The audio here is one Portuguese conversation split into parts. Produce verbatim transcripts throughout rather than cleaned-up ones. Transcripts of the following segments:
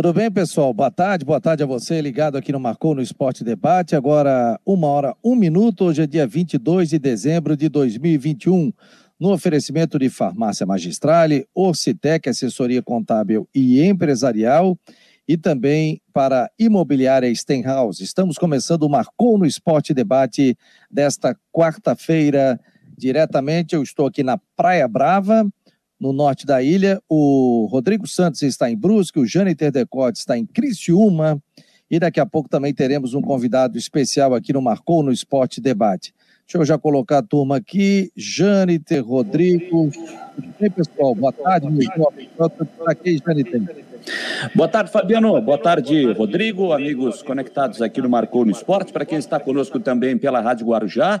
Tudo bem, pessoal? Boa tarde, boa tarde a você, ligado aqui no Marcou no Esporte Debate. Agora, uma hora, um minuto, hoje é dia vinte e dois de dezembro de dois mil e vinte e um. No oferecimento de Farmácia Magistrale, Orcitec, assessoria contábil e empresarial, e também para Imobiliária Stenhouse. Estamos começando o Marcou no Esporte Debate desta quarta-feira. Diretamente, eu estou aqui na Praia Brava, no norte da ilha. O Rodrigo Santos está em Brusque, o Jâniter Decote está em Criciúma, e daqui a pouco também teremos um convidado especial aqui no Marcou no Esporte Debate. Deixa eu já colocar a turma aqui, Jâniter, Rodrigo. Tudo bem, pessoal? Boa tarde, meu jovem. Aqui, Jâniter. Boa tarde, Fabiano. Boa tarde, Rodrigo. Amigos conectados aqui no Marcou no Esporte, para quem está conosco também pela Rádio Guarujá.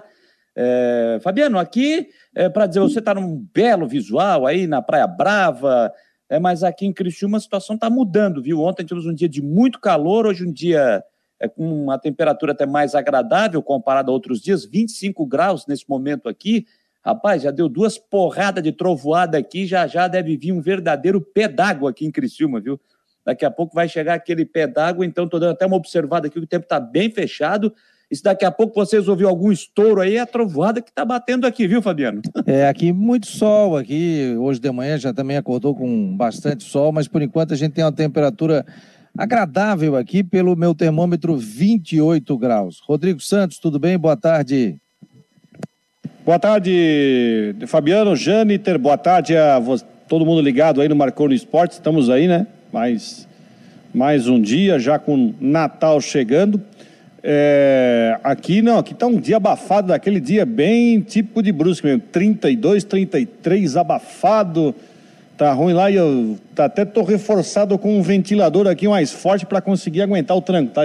É, Fabiano, aqui, é, para dizer, você está num belo visual aí na Praia Brava, é, mas aqui em Criciúma a situação está mudando, viu? Ontem tivemos um dia de muito calor, hoje um dia... É com uma temperatura até mais agradável comparado a outros dias, vinte e cinco graus nesse momento aqui. Rapaz, já deu duas porradas de trovoada aqui, já já deve vir um verdadeiro pé d'água aqui em Criciúma, viu? Daqui a pouco vai chegar aquele pé d'água, então estou dando até uma observada aqui, que o tempo está bem fechado. E se daqui a pouco vocês ouviram algum estouro aí, é a trovoada que está batendo aqui, viu, Fabiano? É, aqui muito sol, aqui hoje de manhã já também acordou com bastante sol, mas por enquanto a gente tem uma temperatura... agradável aqui pelo meu termômetro, vinte e oito graus. Rodrigo Santos, tudo bem? Boa tarde. Boa tarde, Fabiano, Jâniter, boa tarde a você, todo mundo ligado aí no Marcou no Esporte. Estamos aí, né? Mais, mais um dia, já com Natal chegando. É, aqui não, aqui tá um dia abafado, daquele dia bem típico de Brusque mesmo, trinta e dois, trinta e três, abafado. Tá ruim lá e eu tá, até tô reforçado com um ventilador aqui mais forte para conseguir aguentar o tranco. Tá,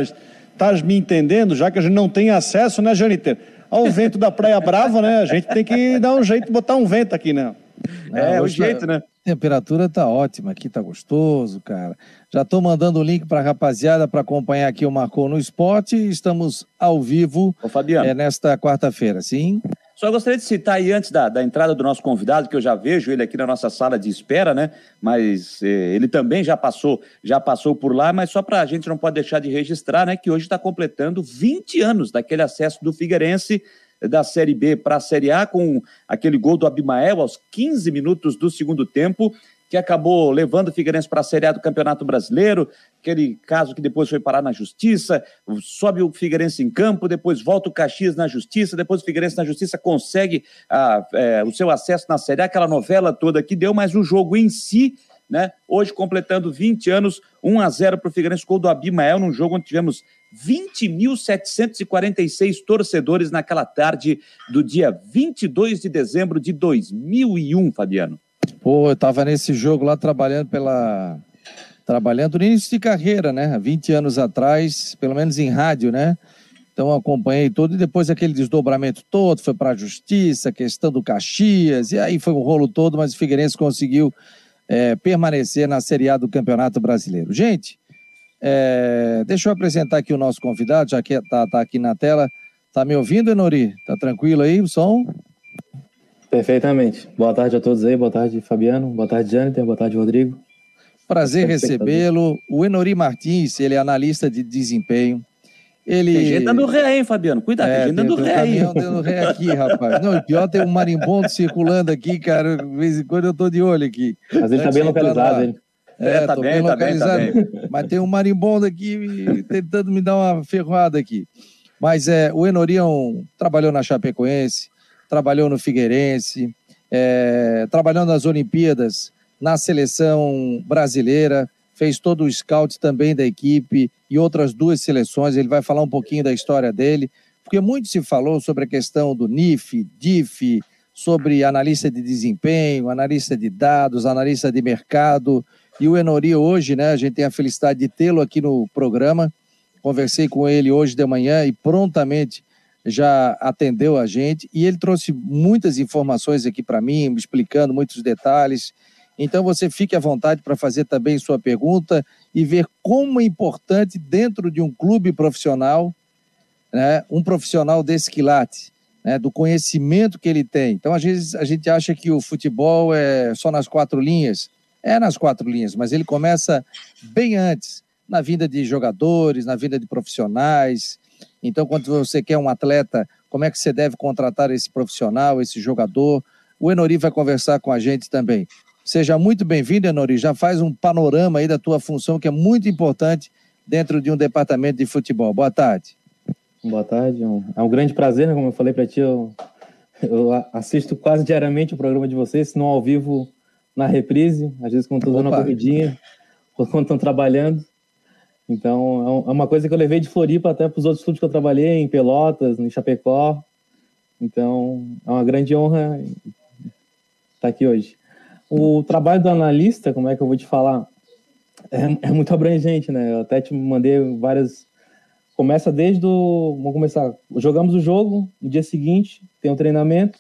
tá me entendendo? Já que a gente não tem acesso, né, Janiter? Ao vento da Praia Brava, né? A gente tem que dar um jeito, botar um vento aqui, né? É, é o jeito, né? A temperatura tá ótima aqui, tá gostoso, cara. Já tô mandando o link pra rapaziada para acompanhar aqui o Marcou no Esporte. Estamos ao vivo. Ô, Fabiano. É, nesta quarta-feira, sim. Só gostaria de citar aí, antes da, da entrada do nosso convidado, que eu já vejo ele aqui na nossa sala de espera, né? Mas eh, ele também já passou, já passou por lá, mas só para a gente não pode deixar de registrar, né? Que hoje está completando vinte anos daquele acesso do Figueirense da Série B para a Série A, com aquele gol do Abimael aos quinze minutos do segundo tempo, que acabou levando o Figueirense para a Série A do Campeonato Brasileiro, aquele caso que depois foi parar na Justiça, sobe o Figueirense em campo, depois volta o Caxias na Justiça, depois o Figueirense na Justiça consegue a, é, o seu acesso na Série A, aquela novela toda que deu, mas o jogo em si, né, hoje completando vinte anos, um a zero para o Figueirense, gol do Abimael, num jogo onde tivemos vinte mil setecentos e quarenta e seis torcedores naquela tarde do dia vinte e dois de dezembro de dois mil e um, Fabiano. Pô, eu tava nesse jogo lá trabalhando pela... Trabalhando no início de carreira, né? vinte anos atrás, pelo menos em rádio, né? Então eu acompanhei todo e depois aquele desdobramento todo, foi pra Justiça, questão do Caxias, e aí foi um rolo todo, mas o Figueirense conseguiu é, permanecer na Série A do Campeonato Brasileiro. Gente, é, deixa eu apresentar aqui o nosso convidado, já que tá, tá aqui na tela. Tá me ouvindo, Enori? Tá tranquilo aí o som? Perfeitamente. Boa tarde a todos aí, boa tarde, Fabiano, boa tarde, Jâniter, boa tarde, Rodrigo. Prazer recebê-lo. O Enori Martins, ele é analista de desempenho. Ele... Tem gente dando ré, hein, Fabiano? Cuidado, é, tem gente dando ré aí. Tem dando ré aqui, rapaz. Não, o pior, tem um marimbondo circulando aqui, cara, de vez em quando eu tô de olho aqui. Mas ele tá bem localizado, ele. É, tá bem, tá bem, tá bem. Mas tem um marimbondo aqui tentando me dar uma ferroada aqui. Mas é, o Enori é um... trabalhou na Chapecoense, trabalhou no Figueirense, é, trabalhou nas Olimpíadas, na seleção brasileira, fez todo o scout também da equipe e outras duas seleções. Ele vai falar um pouquinho da história dele, porque muito se falou sobre a questão do N I F, D I F, sobre analista de desempenho, analista de dados, analista de mercado. E o Enori hoje, né, a gente tem a felicidade de tê-lo aqui no programa. Conversei com ele hoje de manhã e prontamente já atendeu a gente, e ele trouxe muitas informações aqui para mim, explicando muitos detalhes. Então você fique à vontade para fazer também sua pergunta e ver como é importante dentro de um clube profissional, né, um profissional desse quilate, né, do conhecimento que ele tem. Então às vezes a gente acha que o futebol é só nas quatro linhas, é nas quatro linhas, mas ele começa bem antes, na vinda de jogadores, na vinda de profissionais. Então, quando você quer um atleta, como é que você deve contratar esse profissional, esse jogador? O Enori vai conversar com a gente também. Seja muito bem-vindo, Enori. Já faz um panorama aí da tua função, que é muito importante dentro de um departamento de futebol. Boa tarde. Boa tarde. É um grande prazer, né? Como eu falei para ti, eu, eu assisto quase diariamente o programa de vocês, se não ao vivo, na reprise. Às vezes, quando estou dando uma corridinha, quando estão trabalhando. Então, é uma coisa que eu levei de Floripa até para os outros clubes que eu trabalhei, em Pelotas, em Chapecó. Então, é uma grande honra estar aqui hoje. O trabalho do analista, como é que eu vou te falar, é, é muito abrangente, né? Eu até te mandei várias... Começa desde o... Vamos começar. Jogamos o jogo, no dia seguinte tem um treinamento.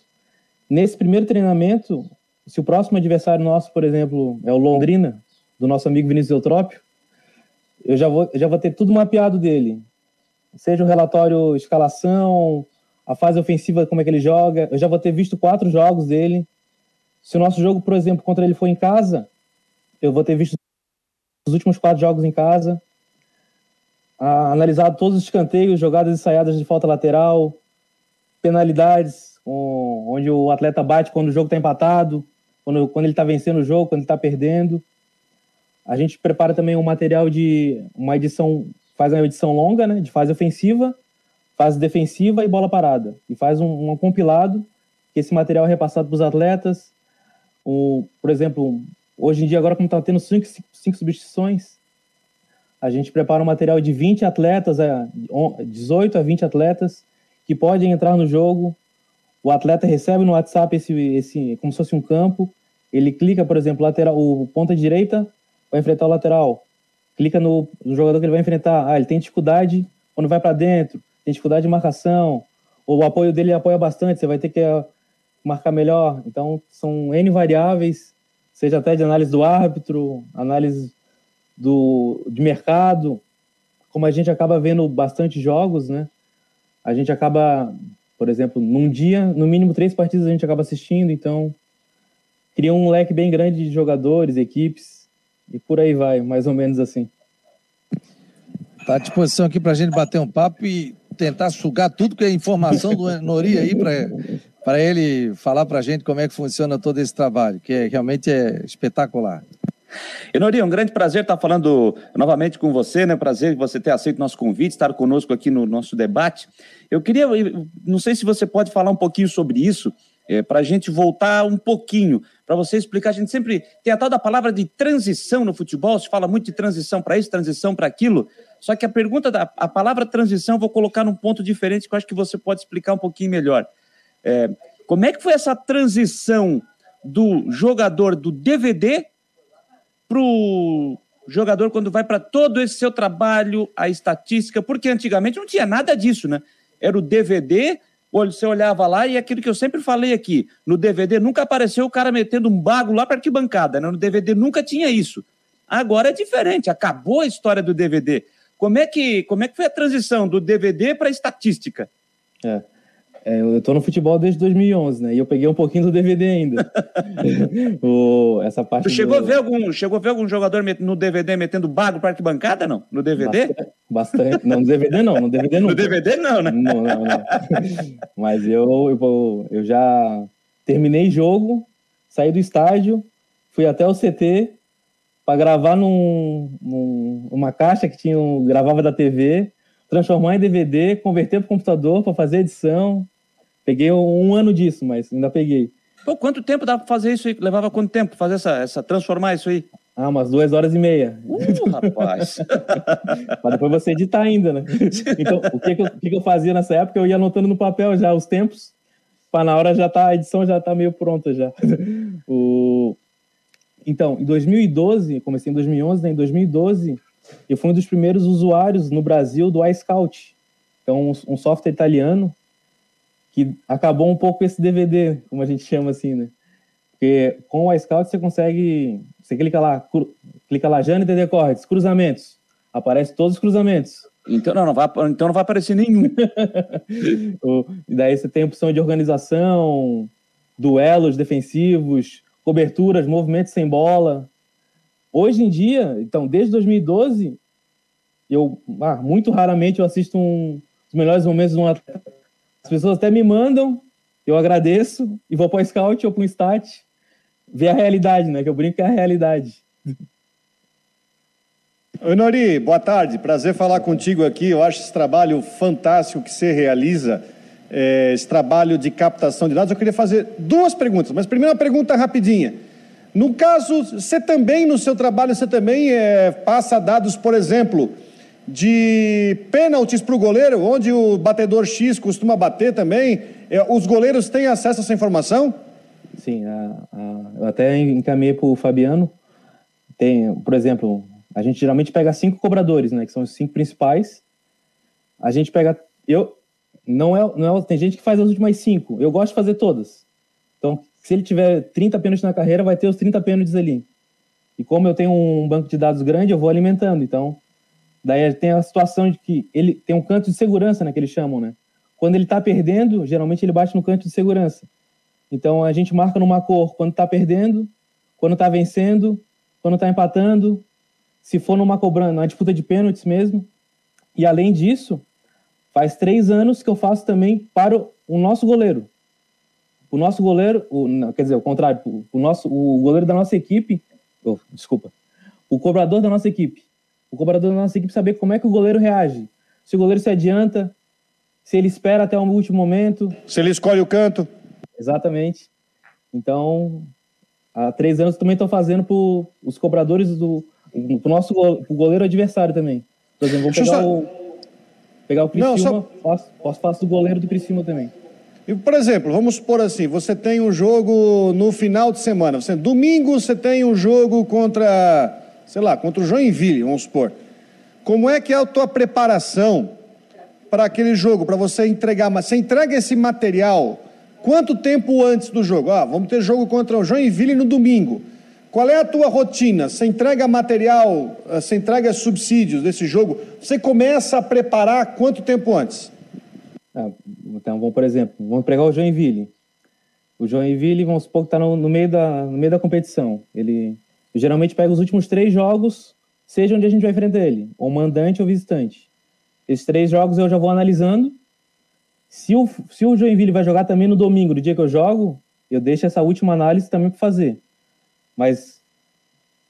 Nesse primeiro treinamento, se o próximo adversário nosso, por exemplo, é o Londrina, do nosso amigo Vinícius Eutrópio, eu já vou, já vou ter tudo mapeado dele. Seja o relatório escalação, a fase ofensiva, como é que ele joga. Eu já vou ter visto quatro jogos dele. Se o nosso jogo, por exemplo, contra ele for em casa, eu vou ter visto os últimos quatro jogos em casa, a, analisado todos os escanteios, jogadas ensaiadas de falta lateral, penalidades, com, onde o atleta bate quando o jogo está empatado, quando, quando ele está vencendo o jogo, quando ele está perdendo. A gente prepara também um material de uma edição, faz uma edição longa, né, de fase ofensiva, fase defensiva e bola parada. E faz um, um compilado, que esse material é repassado para os atletas. O, por exemplo, hoje em dia, agora como está tendo cinco, cinco substituições, a gente prepara um material de vinte atletas, dezoito a vinte atletas, que podem entrar no jogo. O atleta recebe no WhatsApp esse, esse, como se fosse um campo. Ele clica, por exemplo, lateral, o ponta direita, vai enfrentar o lateral, clica no, no jogador que ele vai enfrentar, ah, ele tem dificuldade quando vai para dentro, tem dificuldade de marcação, ou o apoio dele apoia bastante, você vai ter que marcar melhor. Então, são N variáveis, seja até de análise do árbitro, análise do, de mercado. Como a gente acaba vendo bastante jogos, né? A gente acaba, por exemplo, num dia, no mínimo três partidas a gente acaba assistindo, então cria um leque bem grande de jogadores, equipes, e por aí vai, mais ou menos assim. Tá à disposição aqui pra gente bater um papo e tentar sugar tudo que é informação do Enori aí, pra, pra ele falar pra gente como é que funciona todo esse trabalho, que é, realmente é espetacular. Enori, é um grande prazer estar falando novamente com você, né? Prazer você ter aceito o nosso convite, estar conosco aqui no nosso debate. Eu queria, não sei se você pode falar um pouquinho sobre isso, É, para a gente voltar um pouquinho, para você explicar. A gente sempre tem a tal da palavra de transição no futebol, se fala muito de transição para isso, transição para aquilo, só que a pergunta, da, a palavra transição, eu vou colocar num ponto diferente que eu acho que você pode explicar um pouquinho melhor. É, como é que foi essa transição do jogador do D V D para o jogador quando vai para todo esse seu trabalho, a estatística, porque antigamente não tinha nada disso, né? Era o D V D... Você olhava lá e aquilo que eu sempre falei aqui, no D V D nunca apareceu o cara metendo um bago lá para arquibancada, né? No D V D nunca tinha isso. Agora é diferente, acabou a história do D V D. Como é que, como é que foi a transição do D V D para a estatística? É, é, eu estou no futebol desde dois mil e onze, né? E eu peguei um pouquinho do D V D ainda. o, essa parte tu chegou, do... a ver algum, chegou a ver algum jogador no D V D metendo bago para arquibancada, não? No D V D? Bastante. Bastante. Não, no D V D não, no D V D não. No D V D não, né? Não, não, não. Mas eu, eu, eu já terminei jogo, saí do estádio, fui até o C T para gravar num, num, uma caixa que tinha um, gravava da T V, transformar em D V D, converter para o computador para fazer edição. Peguei um, um ano disso, mas ainda peguei. Pô, quanto tempo dava para fazer isso aí? Levava quanto tempo fazer essa, essa transformar isso aí? Ah, umas duas horas e meia. Uh, rapaz! Mas depois você editar ainda, né? Então, o que que, eu, o que que eu fazia nessa época? Eu ia anotando no papel já os tempos, para na hora já tá, a edição já tá meio pronta já. O... Então, em dois mil e doze, comecei em dois mil e onze, né? Em dois mil e doze, eu fui um dos primeiros usuários no Brasil do iScout, que é um, um software italiano, que acabou um pouco esse D V D, como a gente chama assim, né? Porque com o iScout você consegue... Você clica lá, cru, clica lá, Jâniter de Cortes, cruzamentos. Aparece todos os cruzamentos. Então não, não vai, então não vai aparecer nenhum. E daí você tem opção de organização, duelos defensivos, coberturas, movimentos sem bola. Hoje em dia, então, desde dois mil e doze, eu ah, muito raramente eu assisto um, os melhores momentos de um atleta. As pessoas até me mandam, eu agradeço, e vou para o Scout ou para o Stat ver a realidade, né? Que eu brinco que é a realidade. Enori, boa tarde. Prazer falar contigo aqui. Eu acho esse trabalho fantástico que você realiza, é, esse trabalho de captação de dados. Eu queria fazer duas perguntas, mas primeiro uma pergunta rapidinha. No caso, você também, no seu trabalho, você também é, passa dados, por exemplo, de pênaltis para o goleiro, onde o batedor X costuma bater também. É, os goleiros têm acesso a essa informação? Sim. A, a, eu até encaminhei para o Fabiano. Tem, por exemplo... A gente geralmente pega cinco cobradores, né? Que são os cinco principais. A gente pega... Eu... Não é, não é, tem gente que faz as últimas cinco. Eu gosto de fazer todas. Então, se ele tiver trinta pênaltis na carreira, vai ter os trinta pênaltis ali. E como eu tenho um banco de dados grande, eu vou alimentando. Então, daí tem a situação de que ele tem um canto de segurança, né? Que eles chamam, né? Quando ele tá perdendo, geralmente ele bate no canto de segurança. Então, a gente marca numa cor quando tá perdendo, quando tá vencendo, quando tá empatando... Se for numa cobrança, na disputa de pênaltis mesmo. E além disso, faz três anos que eu faço também para o nosso goleiro. O nosso goleiro, o, não, quer dizer, o contrário, o, nosso, o goleiro da nossa equipe, oh, desculpa, o cobrador da nossa equipe. O cobrador da nossa equipe saber como é que o goleiro reage. Se o goleiro se adianta, se ele espera até o último momento. Se ele escolhe o canto. Exatamente. Então, há três anos eu também estou fazendo para os cobradores do... Pro nosso goleiro, pro goleiro adversário também. Por exemplo, vou pegar Justa... o, pegar o Criciúma, só... faço, posso faço do goleiro do Criciúma também. E, por exemplo, vamos supor assim, você tem um jogo no final de semana. Você, domingo você tem um jogo contra, sei lá, contra o Joinville, vamos supor. Como é que é a tua preparação para aquele jogo, para você entregar? Você entrega esse material quanto tempo antes do jogo? Ah, vamos ter jogo contra o Joinville no domingo. Qual é a tua rotina? Você entrega material, você entrega subsídios desse jogo, você começa a preparar quanto tempo antes? Ah, então, vamos, por exemplo, vamos pegar o Joinville. O Joinville, vamos supor que está no, no, no meio da competição. Ele geralmente pega os últimos três jogos, seja onde a gente vai enfrentar ele, ou mandante ou visitante. Esses três jogos eu já vou analisando. Se o, se o Joinville vai jogar também no domingo, no dia que eu jogo, eu deixo essa última análise também para fazer. Mas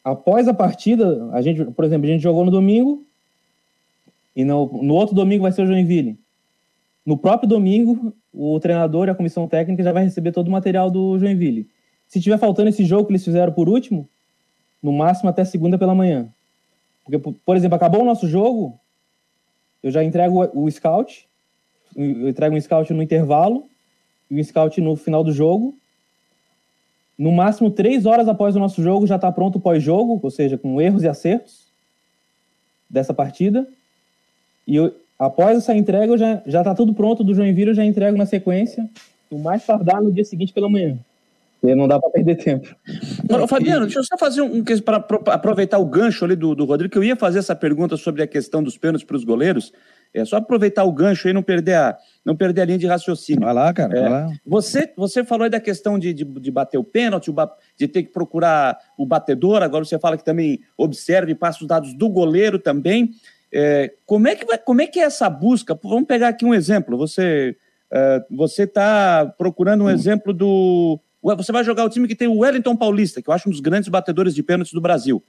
após a partida, a gente, por exemplo, a gente jogou no domingo e no, no outro domingo vai ser o Joinville. No próprio domingo, o treinador e a comissão técnica já vai receber todo o material do Joinville. Se tiver faltando esse jogo que eles fizeram por último, no máximo até segunda pela manhã. Porque, por exemplo, acabou o nosso jogo, eu já entrego o scout, eu entrego um scout no intervalo e um scout no final do jogo. No máximo, três horas após o nosso jogo, já está pronto o pós-jogo, ou seja, com erros e acertos dessa partida. E eu, após essa entrega, já já está tudo pronto do Joinville, eu já entrego na sequência, o mais tardar no dia seguinte pela manhã. E não dá para perder tempo. Mano, Fabiano, deixa eu só fazer um... para aproveitar o gancho ali do, do Rodrigo, que eu ia fazer essa pergunta sobre a questão dos pênaltis para os goleiros. É só aproveitar o gancho e não perder a, não perder a linha de raciocínio. Vai lá, cara. É, vai lá. Você, você falou aí da questão de, de, de bater o pênalti, de ter que procurar o batedor. Agora você fala que também observa e passa os dados do goleiro também. É, como, é que vai, como é que é essa busca? Vamos pegar aqui um exemplo. Você é, você está procurando um hum. exemplo do... Você vai jogar o time que tem o Wellington Paulista, que eu acho um dos grandes batedores de pênaltis do Brasil.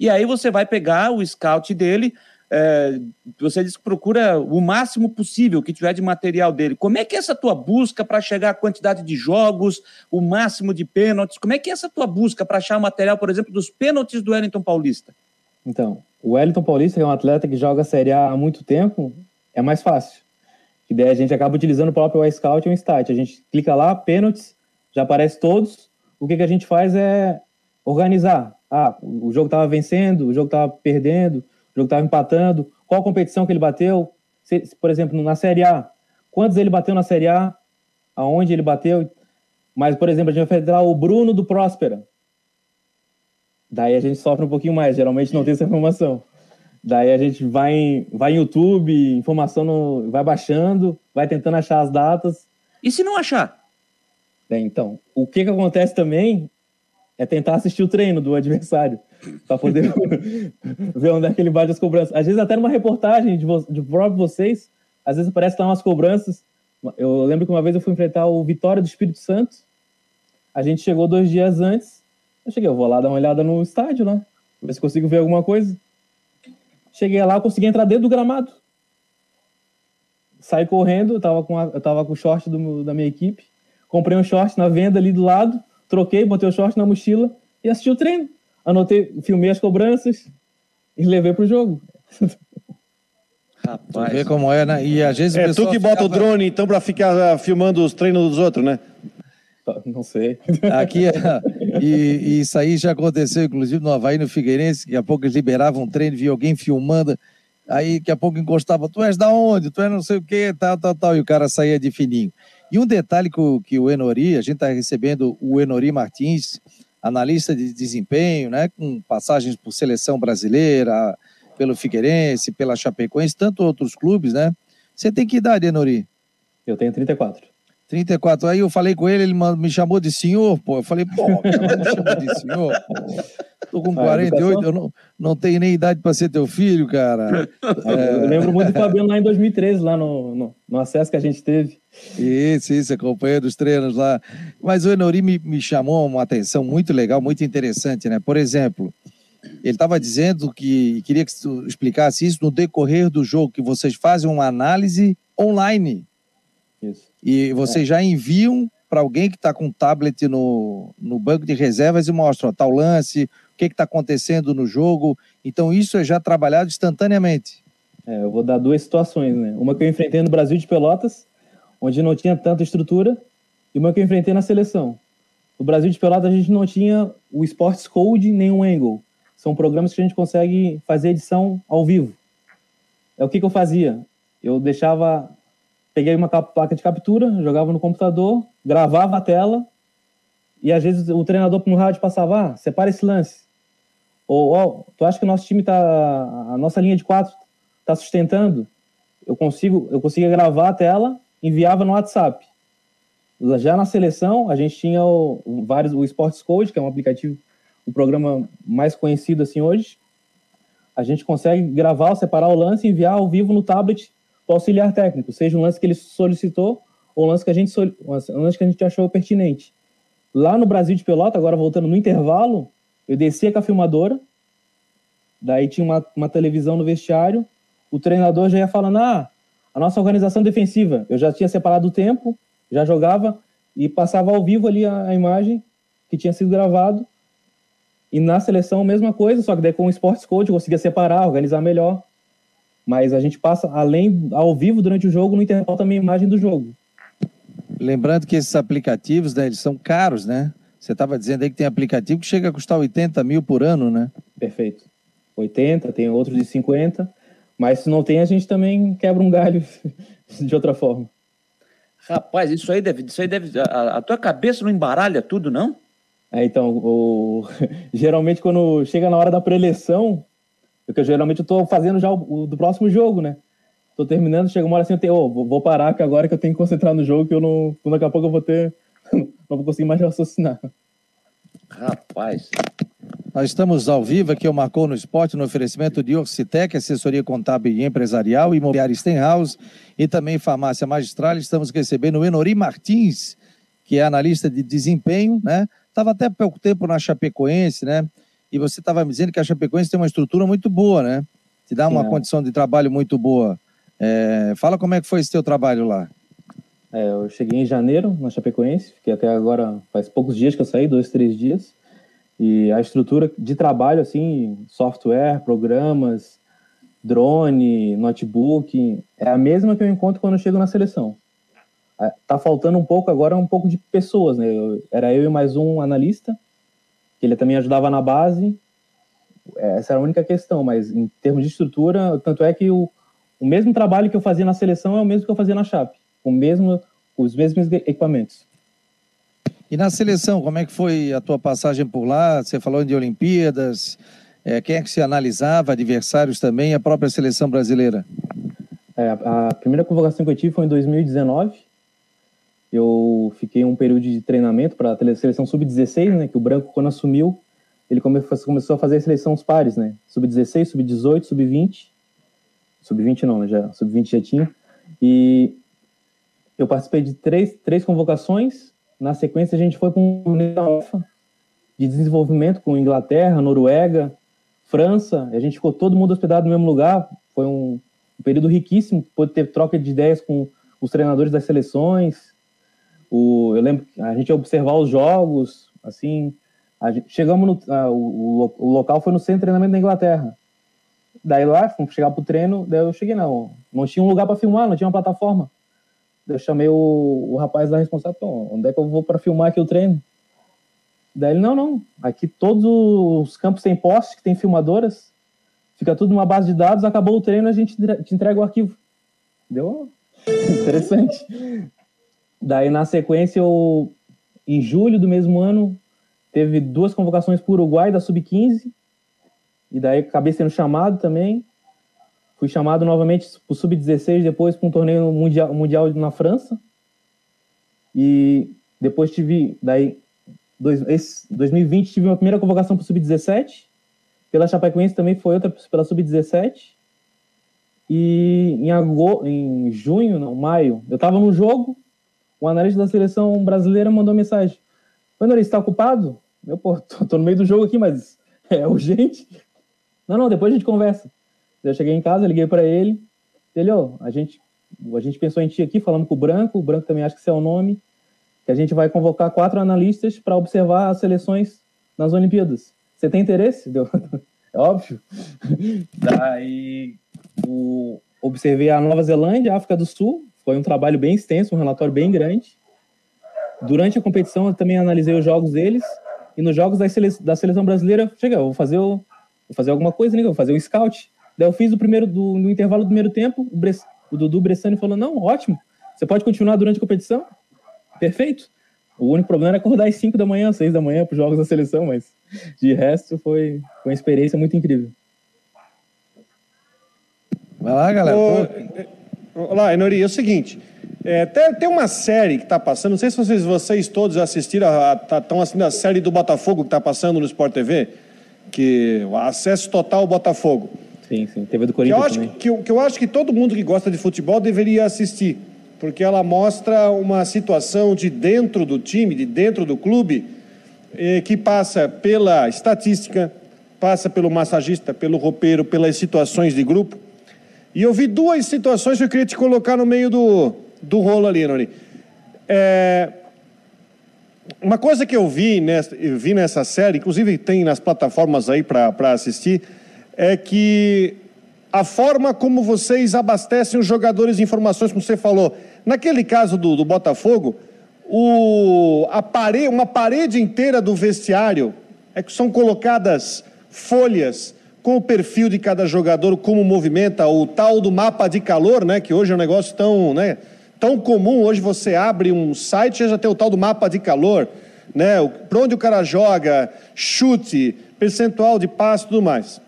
E aí você vai pegar o scout dele... É, você diz que procura o máximo possível que tiver de material dele. Como é que é essa tua busca para chegar à quantidade de jogos, o máximo de pênaltis? Como é que é essa tua busca para achar o material, por exemplo, dos pênaltis do Wellington Paulista? Então, o Wellington Paulista, que é um atleta que joga a Série A há muito tempo, é mais fácil. E daí a gente acaba utilizando o próprio iScout e o Stat. A gente clica lá, pênaltis, já aparece todos. O que, que a gente faz é organizar. Ah, o jogo estava vencendo, o jogo estava perdendo... O jogo estava empatando, qual competição que ele bateu, se, por exemplo, na Série A, quantos ele bateu na Série A, aonde ele bateu, mas, por exemplo, a gente vai fazer o Bruno do Próspera. Daí a gente sofre um pouquinho mais, geralmente não tem essa informação. Daí a gente vai em, vai em YouTube, informação no, vai baixando, vai tentando achar as datas. E se não achar? É, então, o que, que acontece também é tentar assistir o treino do adversário, para poder ver onde é que ele bate as cobranças. Às vezes até numa reportagem de, vo- de próprio vocês, às vezes parece que tá umas cobranças. Eu lembro que uma vez eu fui enfrentar o Vitória do Espírito Santo, a gente chegou dois dias antes, eu cheguei, eu vou lá dar uma olhada no estádio, né? Ver se consigo ver alguma coisa. Cheguei lá, eu consegui entrar dentro do gramado. Saí correndo, eu tava com, a, eu tava com o short do, da minha equipe, comprei um short na venda ali do lado, troquei, botei o short na mochila e assisti o treino. Anotei, filmei as cobranças e levei pro jogo. Rapaz, tu vê como é, né? E às vezes é tu que bota ficava... o drone, então, pra ficar filmando os treinos dos outros, né? Não sei. Aqui, e, e isso aí já aconteceu, inclusive, no Avaí, no Figueirense, daqui a pouco eles liberavam um treino, via alguém filmando, aí daqui a pouco encostava, tu és da onde? Tu és não sei o quê, tal, tal, tal, e o cara saía de fininho. E um detalhe que o, que o Enori, a gente está recebendo o Enori Martins, analista de desempenho, né, com passagens por seleção brasileira, pelo Figueirense, pela Chapecoense, tanto outros clubes, né? Você tem que idade, Enori? Eu tenho trinta e quatro. trinta e quatro. Aí eu falei com ele, ele me chamou de senhor, pô. Eu falei, pô, me chamou de senhor, pô. Tô com quarenta e oito, eu não, não tenho nem idade pra ser teu filho, cara. É... Eu lembro muito do Fabiano lá em dois mil e treze, lá no, no, no acesso que a gente teve. Isso, isso, acompanhando os treinos lá. Mas o Enori me, me chamou uma atenção muito legal, muito interessante, né? Por exemplo, ele estava dizendo que queria que tu explicasse isso no decorrer do jogo, que vocês fazem uma análise online. Isso. E vocês é. já enviam para alguém que está com um tablet no, no banco de reservas e mostra, ó, tal lance, o que está acontecendo no jogo. Então isso é já trabalhado instantaneamente. É, eu vou dar duas situações, né? Uma que eu enfrentei no Brasil de Pelotas, onde não tinha tanta estrutura, e uma que eu enfrentei na seleção. No Brasil de Pelotas a gente não tinha o Sportscode nem o Angle. São programas que a gente consegue fazer edição ao vivo. É o que, que eu fazia? Eu deixava... Peguei uma placa de captura, jogava no computador, gravava a tela e às vezes o treinador no rádio passava, ah, separa esse lance. Ou, ó, oh, tu acha que o nosso time tá, a nossa linha de quatro tá sustentando? Eu consigo, eu conseguia gravar a tela, enviava no WhatsApp. Já na seleção, a gente tinha o, o, vários, o Sportscode, que é um aplicativo, o programa mais conhecido assim hoje. A gente consegue gravar, separar o lance e enviar ao vivo no tablet para o auxiliar técnico, seja um lance que ele solicitou ou um lance que a gente, soli... um lance que a gente achou pertinente. Lá no Brasil de Pelota, agora voltando no intervalo, eu descia com a filmadora, daí tinha uma, uma televisão no vestiário, o treinador já ia falando, ah, a nossa organização defensiva, eu já tinha separado o tempo, já jogava e passava ao vivo ali a, a imagem que tinha sido gravado. E na seleção a mesma coisa, só que daí com o Sportscode eu conseguia separar, organizar melhor. Mas a gente passa, além, ao vivo, durante o jogo, no intervalo também a imagem do jogo. Lembrando que esses aplicativos, né, eles são caros, né? Você estava dizendo aí que tem aplicativo que chega a custar oitenta mil por ano, né? Perfeito. oitenta, tem outros de cinquenta, mas se não tem, a gente também quebra um galho de outra forma. Rapaz, isso aí deve... Isso aí deve a, a tua cabeça não embaralha tudo, não? É, então, o, geralmente quando chega na hora da pré-eleição... Porque eu, geralmente eu tô fazendo já o, o do próximo jogo, né? Tô terminando, chega uma hora assim, eu tenho, oh, vou, vou parar, que agora que eu tenho que concentrar no jogo, que eu não... Daqui a pouco eu vou ter... não vou conseguir mais raciocinar. Rapaz! Nós estamos ao vivo aqui, o Marcou no Esporte, no oferecimento de Orcitec, assessoria contábil e empresarial, imobiliária Stenhouse e também farmácia magistral. Estamos recebendo o Enori Martins, que é analista de desempenho, né? Tava até pouco tempo na Chapecoense, né? E você estava me dizendo que a Chapecoense tem uma estrutura muito boa, né? Te dá uma é. condição de trabalho muito boa. É, fala como é que foi esse teu trabalho lá. É, eu cheguei em janeiro na Chapecoense, fiquei até agora, faz poucos dias que eu saí, dois, três dias. E a estrutura de trabalho, assim, software, programas, drone, notebook, é a mesma que eu encontro quando eu chego na seleção. Tá faltando um pouco agora, um pouco de pessoas, né? Eu, era eu e mais um analista, que ele também ajudava na base. Essa era a única questão, mas em termos de estrutura, tanto é que o, o mesmo trabalho que eu fazia na seleção é o mesmo que eu fazia na Chape, com mesmo, os mesmos equipamentos. E na seleção, como é que foi a tua passagem por lá? Você falou de Olimpíadas, é, quem é que se analisava, adversários também, a própria seleção brasileira? É, a, a primeira convocação que eu tive foi em dois mil e dezenove, eu fiquei um período de treinamento para a seleção sub dezesseis, né, que o Branco, quando assumiu, ele come- começou a fazer a seleção os pares, né, sub dezesseis, sub dezoito, sub vinte, sub vinte não, né, já, sub vinte já tinha, e eu participei de três, três convocações. Na sequência a gente foi para um torneio da UEFA de desenvolvimento com Inglaterra, Noruega, França, a gente ficou todo mundo hospedado no mesmo lugar, foi um, um período riquíssimo, pôde ter troca de ideias com os treinadores das seleções. O, eu lembro que a gente ia observar os jogos, assim, a gente, chegamos no, a, o, o local foi no centro de treinamento da Inglaterra, daí lá, fomos chegar pro treino, daí eu cheguei, não, não tinha um lugar para filmar, não tinha uma plataforma, eu chamei o, o rapaz lá responsável, onde é que eu vou para filmar aqui o treino? Daí ele, não, não, aqui todos os campos têm postes, que tem filmadoras, fica tudo numa base de dados, acabou o treino, a gente te entrega o arquivo. Deu? Interessante. Daí, na sequência, eu, em julho do mesmo ano, teve duas convocações para o Uruguai, da sub quinze, e daí acabei sendo chamado também. Fui chamado novamente para o sub dezesseis, depois para um torneio mundial, mundial na França. E depois tive, daí, dois, esse, dois mil e vinte, tive uma primeira convocação para o sub dezessete. Pela Chapecoense também foi outra pela sub dezessete. E em, agosto, em junho, não, maio, eu estava no jogo. O analista da seleção brasileira mandou mensagem. Enori, você está ocupado? Eu, pô, tô, tô no meio do jogo aqui, mas é urgente. Não, não, depois a gente conversa. Eu cheguei em casa, liguei para ele. Ele, ó, oh, a, gente, a gente pensou em ti aqui, falamos com o Branco. O Branco também acha que esse é o nome. Que a gente vai convocar quatro analistas para observar as seleções nas Olimpíadas. Você tem interesse? Deu. É óbvio. Daí, o, observei a Nova Zelândia, a África do Sul. Foi um trabalho bem extenso, um relatório bem grande. Durante a competição, eu também analisei os jogos deles. E nos jogos da, sele- da seleção brasileira, chega, eu vou fazer, o, vou fazer alguma coisa, né? Vou fazer o scout. Daí eu fiz o primeiro, do, no intervalo do primeiro tempo, o, Bre- o Dudu Bressani falou, não, ótimo, você pode continuar durante a competição? Perfeito. O único problema era acordar às cinco da manhã, às seis da manhã para os jogos da seleção, mas de resto foi, foi uma experiência muito incrível. Vai lá, galera. Ô... Olá, Enori, é o seguinte, é, tem, tem uma série que está passando, não sei se vocês, vocês todos assistiram, estão assistindo a série do Botafogo que está passando no Sport T V, que Acesso Total Botafogo. Sim, sim, T V do Corinthians também. Que, que, que eu acho que todo mundo que gosta de futebol deveria assistir, porque ela mostra uma situação de dentro do time, de dentro do clube, eh, que passa pela estatística, passa pelo massagista, pelo roupeiro, pelas situações de grupo. E eu vi duas situações que eu queria te colocar no meio do, do rolo ali, Nori. É, uma coisa que eu vi, nessa, eu vi nessa série, inclusive tem nas plataformas aí para assistir, é que a forma como vocês abastecem os jogadores de informações, como você falou, naquele caso do, do Botafogo, o, a parede, uma parede inteira do vestiário é que são colocadas folhas com o perfil de cada jogador, como movimenta, o tal do mapa de calor, né, que hoje é um negócio tão, né, tão comum. Hoje você abre um site e já tem o tal do mapa de calor, né, para onde o cara joga, chute, percentual de passe e tudo mais.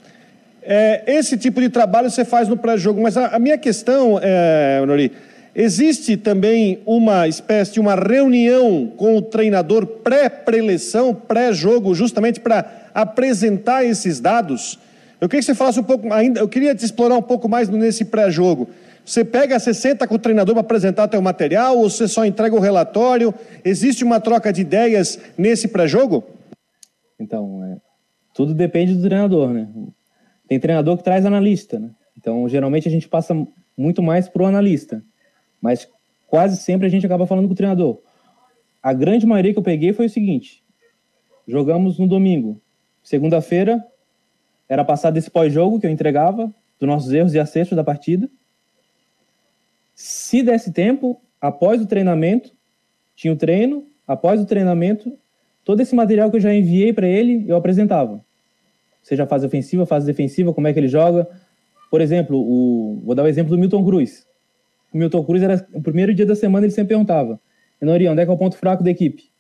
É, esse tipo de trabalho você faz no pré-jogo, mas a, a minha questão, é, Enori, existe também uma espécie de uma reunião com o treinador pré-preleção, pré-jogo, justamente para apresentar esses dados? Eu queria que você falasse um pouco ainda, eu queria te explorar um pouco mais nesse pré-jogo. Você pega, você senta com o treinador para apresentar teu material ou você só entrega o relatório? Existe uma troca de ideias nesse pré-jogo? Então, é, tudo depende do treinador, né? Tem treinador que traz analista, né? Então, geralmente a gente passa muito mais pro analista, mas quase sempre a gente acaba falando com o treinador. A grande maioria que eu peguei foi o seguinte: jogamos no domingo, segunda-feira era passado esse pós-jogo que eu entregava, dos nossos erros e acertos da partida. Se desse tempo, após o treinamento, tinha o treino, após o treinamento, todo esse material que eu já enviei para ele, eu apresentava. Seja fase ofensiva, fase defensiva, como é que ele joga. Por exemplo, o, vou dar o exemplo do Milton Cruz. O Milton Cruz, era o primeiro dia da semana, ele sempre perguntava, Enori, onde é que é o ponto fraco da equipe?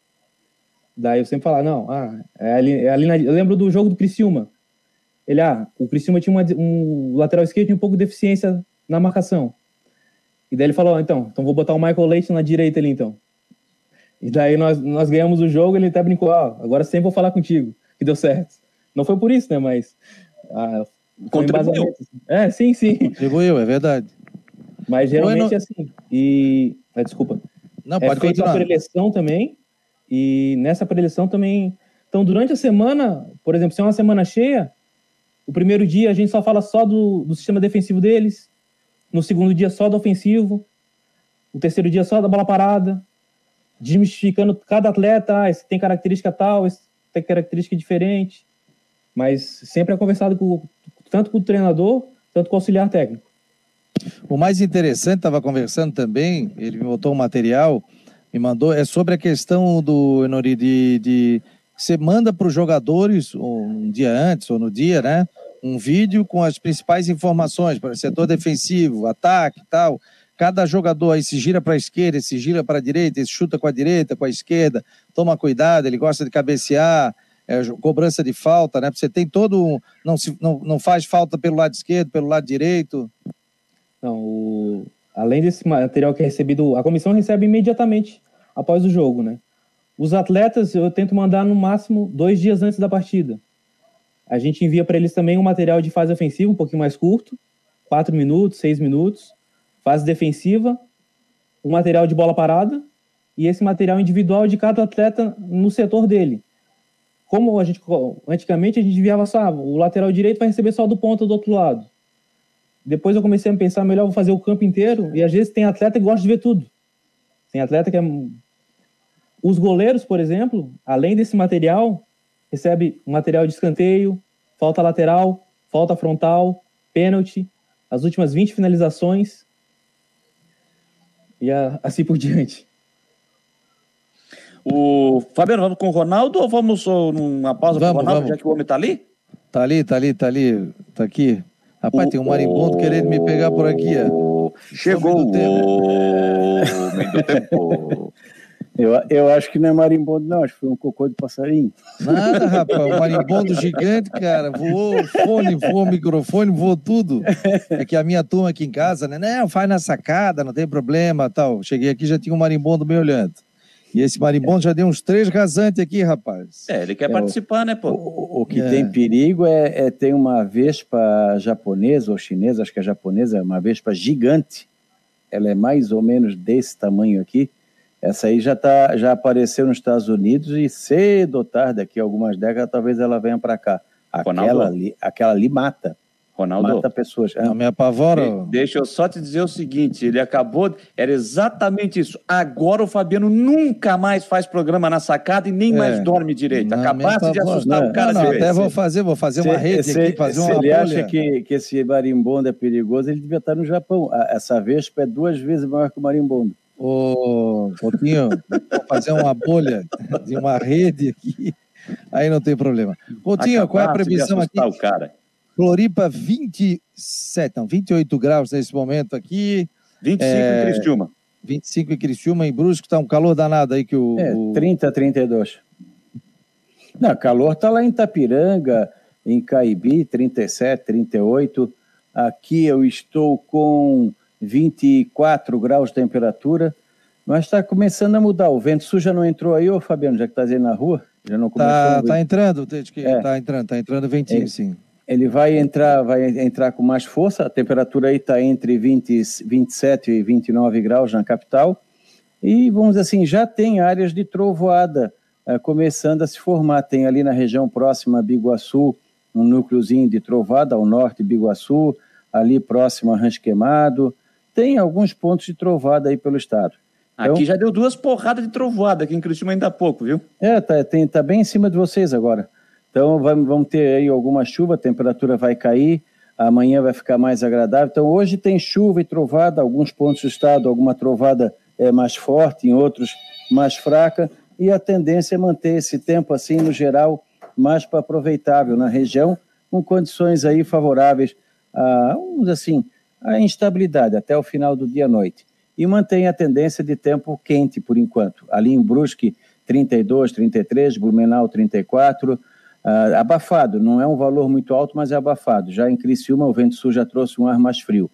Daí eu sempre falava, não, ah, é ali, é ali na, eu lembro do jogo do Criciúma. Ele, ah, o Criciúma tinha uma, um lateral esquerdo tinha um pouco de deficiência na marcação. E daí ele falou, ah, então, então vou botar o Michael Leite na direita ali, então. E daí nós, nós ganhamos o jogo, ele até brincou, ah, agora sempre vou falar contigo, que deu certo. Não foi por isso, né, mas... Ah, contribuiu. É, sim, sim. Contribuiu, é verdade. Mas geralmente não, não... é assim. E... Ah, desculpa. Não, pode é feito continuar. A preleção também, e nessa preleção também... Então, durante a semana, por exemplo, se é uma semana cheia, o primeiro dia a gente só fala só do, do sistema defensivo deles, no segundo dia só do ofensivo, o terceiro dia só da bola parada, desmistificando cada atleta, ah, esse tem característica tal, esse tem característica diferente, mas sempre é conversado com, tanto com o treinador, tanto com o auxiliar técnico. O mais interessante, estava conversando também, ele me botou um material, me mandou, é sobre a questão do Enori de... de você manda para os jogadores, ou um dia antes, ou no dia, né? Um vídeo com as principais informações para o setor defensivo, ataque e tal. Cada jogador aí se gira para a esquerda, se gira para a direita, se chuta com a direita, com a esquerda, toma cuidado, ele gosta de cabecear, é, cobrança de falta, né? Você tem todo... Não, se, não, não faz falta pelo lado esquerdo, pelo lado direito. Não, o... além desse material que é recebido, a comissão recebe imediatamente após o jogo, né? Os atletas, eu tento mandar no máximo dois dias antes da partida. A gente envia para eles também um material de fase ofensiva, um pouquinho mais curto, quatro minutos, seis minutos. Fase defensiva, um material de bola parada e esse material individual de cada atleta no setor dele. Como a gente, antigamente a gente enviava só, ah, o lateral direito vai receber só do ponta do outro lado. Depois eu comecei a pensar, melhor vou fazer o campo inteiro e às vezes tem atleta que gosta de ver tudo. Tem atleta que é... Os goleiros, por exemplo, além desse material, recebe material de escanteio, falta lateral, falta frontal, pênalti, as últimas vinte finalizações e a, assim por diante. O Fabiano, vamos com o Ronaldo ou vamos numa pausa para o Ronaldo, vamos. Já que o homem está ali? Está ali, está ali, está ali, está aqui. Rapaz, o, tem um marimbondo o, querendo me pegar por aqui. O, chegou o homem do tempo. Eu, eu acho que não é marimbondo, não. Acho que foi um cocô de passarinho. Nada, rapaz. Um marimbondo gigante, cara. Voou o fone, voou o microfone, voou tudo. É que a minha turma aqui em casa, né? Não, faz na sacada, não tem problema, tal. Cheguei aqui, já tinha um marimbondo me olhando. E esse marimbondo já deu uns três rasantes aqui, rapaz. É, ele quer é, participar, né, pô? O, o que é. Tem perigo é, é ter uma vespa japonesa ou chinesa, acho que é japonesa, uma vespa gigante. Ela é mais ou menos desse tamanho aqui. Essa aí já, tá, já apareceu nos Estados Unidos e cedo ou tarde, daqui a algumas décadas, talvez ela venha para cá. Aquela ali, aquela ali mata. Ronaldo. Mata pessoas. Não me apavora. Deixa eu só te dizer o seguinte, ele acabou... Era exatamente isso. Agora o Fabiano nunca mais faz programa na sacada e nem é. mais dorme direito. Acabasse de assustar não, o cara. Não, não, até esse. vou fazer, vou fazer se, uma rede se, aqui, fazer se uma Se ele bolha. acha que, que esse marimbondo é perigoso, ele devia estar no Japão. Essa vespa é duas vezes maior que o marimbondo. Ô, Coutinho, vou fazer uma bolha de uma rede aqui, aí não tem problema. Coutinho, qual é a previsão aqui? O cara. Floripa vinte e sete, não, vinte e oito graus nesse momento aqui. vinte e cinco é, em Criciúma. vinte e cinco em Criciúma, em Brusque, está um calor danado aí que o... É, o... trinta, trinta e dois. Não, calor está lá em Itapiranga, em Caibi, trinta e sete, trinta e oito. Aqui eu estou com... vinte e quatro graus de temperatura, mas está começando a mudar. O vento sul já não entrou aí, ô Fabiano, já que está aí na rua? Já não começou? Está tá entrando, desde que está é. entrando, está entrando ventinho, ele, sim. Ele vai entrar, vai entrar com mais força, a temperatura aí está entre vinte, vinte e sete e vinte e nove graus na capital, e vamos dizer assim, já tem áreas de trovoada é, começando a se formar, tem ali na região próxima a Biguaçu, um núcleozinho de trovoada, ao norte de Biguaçu, ali próximo a Rancho Queimado. Tem alguns pontos de trovada aí pelo estado. Então, aqui já deu duas porradas de trovoada, aqui em Criciúma ainda há pouco, viu? É, tá, tem, tá bem em cima de vocês agora. Então vamos, vamos ter aí alguma chuva, a temperatura vai cair, amanhã vai ficar mais agradável. Então hoje tem chuva e trovada, alguns pontos do estado, alguma trovada é, mais forte, em outros mais fraca, e a tendência é manter esse tempo assim, no geral, mais para aproveitável na região, com condições aí favoráveis a, vamos assim... a instabilidade até o final do dia à noite. E mantém a tendência de tempo quente, por enquanto. Ali em Brusque, trinta e dois, trinta e três, Blumenau, trinta e quatro. Uh, abafado, não é um valor muito alto, mas é abafado. Já em Criciúma, o vento sul já trouxe um ar mais frio.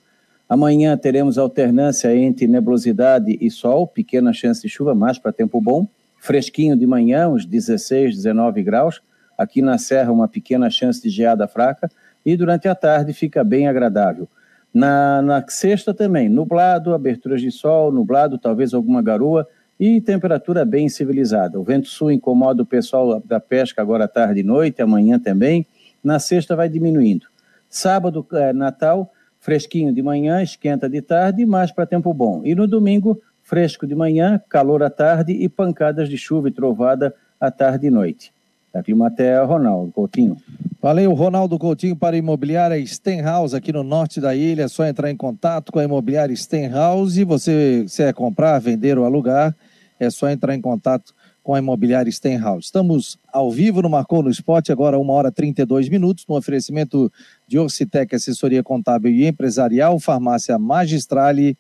Amanhã teremos alternância entre nebulosidade e sol, pequena chance de chuva, mais para tempo bom. fresquinho de manhã, uns dezesseis, dezenove graus. Aqui na Serra, uma pequena chance de geada fraca. E durante a tarde fica bem agradável. Na, na sexta também, nublado, aberturas de sol, nublado, talvez alguma garoa e temperatura bem civilizada. O vento sul incomoda o pessoal da pesca agora à tarde e noite, amanhã também. Na sexta vai diminuindo. Sábado, é, Natal, fresquinho de manhã, esquenta de tarde, mas para tempo bom. E no domingo, fresco de manhã, calor à tarde e pancadas de chuva e trovada à tarde e noite. Da Climatea, Ronaldo Coutinho. Valeu, Ronaldo Coutinho, para a Imobiliária Stenhouse, aqui no norte da ilha. É só entrar em contato com a Imobiliária Stenhouse e você, se é comprar, vender ou alugar, é só entrar em contato com a Imobiliária Stenhouse. Estamos ao vivo no Marcou no Esporte, agora uma hora e trinta e dois minutos, no oferecimento de Orcitec, assessoria contábil e empresarial, farmácia Magistrale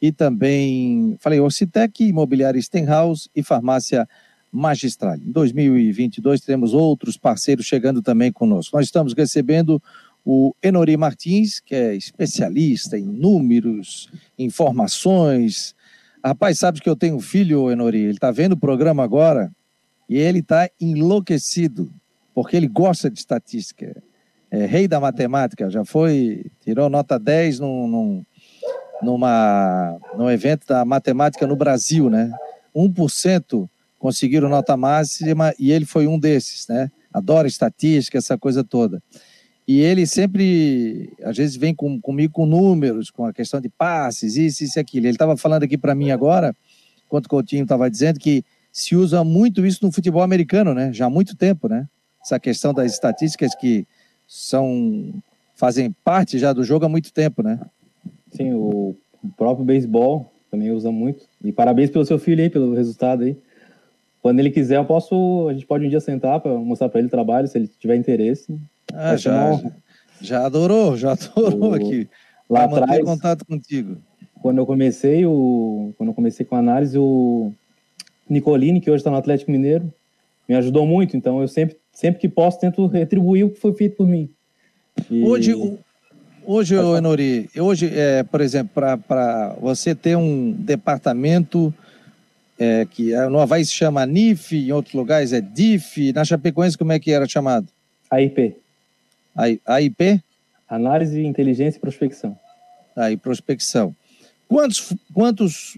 e também, falei, Orcitec, Imobiliária Stenhouse e farmácia Magistral. Em dois mil e vinte e dois, teremos outros parceiros chegando também conosco. Nós estamos recebendo o Enori Martins, que é especialista em números, informações. Rapaz, sabe que eu tenho um filho, Enori, ele está vendo o programa agora e ele está enlouquecido, porque ele gosta de estatística. É rei da matemática, já foi, tirou nota dez num, num, numa, num evento da matemática no Brasil, né? um por cento conseguiram nota máxima e ele foi um desses, né? Adora estatística, essa coisa toda. E ele sempre, às vezes, vem com, comigo com números, com a questão de passes, isso, isso e aquilo. Ele estava falando aqui para mim agora, enquanto o Coutinho estava dizendo, que se usa muito isso no futebol americano, né? Já há muito tempo, né? Essa questão das estatísticas que são, fazem parte já do jogo há muito tempo, né? Sim, o próprio beisebol também usa muito. E parabéns pelo seu filho aí, pelo resultado aí. Quando ele quiser, eu posso. A gente pode um dia sentar para mostrar para ele o trabalho, se ele tiver interesse. Ah, já, chamar... já adorou, já adorou o... aqui. Lá atrás, contato contigo. Quando eu comecei, o... quando eu comecei com a análise, o Nicolini, que hoje está no Atlético Mineiro, me ajudou muito. Então, eu sempre, sempre que posso, tento retribuir o que foi feito por mim. E... Hoje, o... hoje, Enori, hoje, é, por exemplo, para você ter um departamento. É, que no Havaí se chama N I F, em outros lugares é D I F. Na Chapecoense, como é que era chamado? A I P. A I P? Análise, Inteligência e Prospecção. Aí, ah, prospecção. Quantos, quantos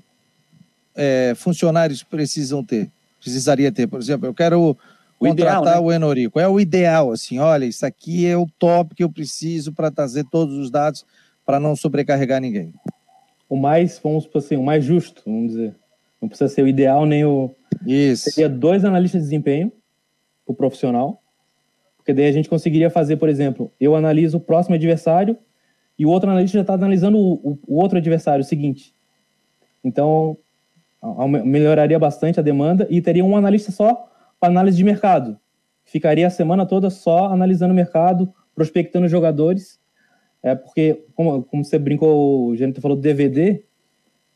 é, funcionários precisam ter? Precisaria ter, por exemplo, eu quero o contratar ideal, né? O Enori. Qual é o ideal? Assim, olha, isso aqui é o top que eu preciso para trazer todos os dados para não sobrecarregar ninguém. O mais, vamos assim, o mais justo, vamos dizer. Não precisa ser o ideal nem o... Isso. Seria dois analistas de desempenho para o profissional, porque daí a gente conseguiria fazer, por exemplo, eu analiso o próximo adversário e o outro analista já está analisando o, o, o outro adversário, o seguinte. Então, a, a, melhoraria bastante a demanda e teria um analista só para análise de mercado. Ficaria a semana toda só analisando o mercado, prospectando os jogadores, é porque, como, como você brincou, o Geninho falou do D V D,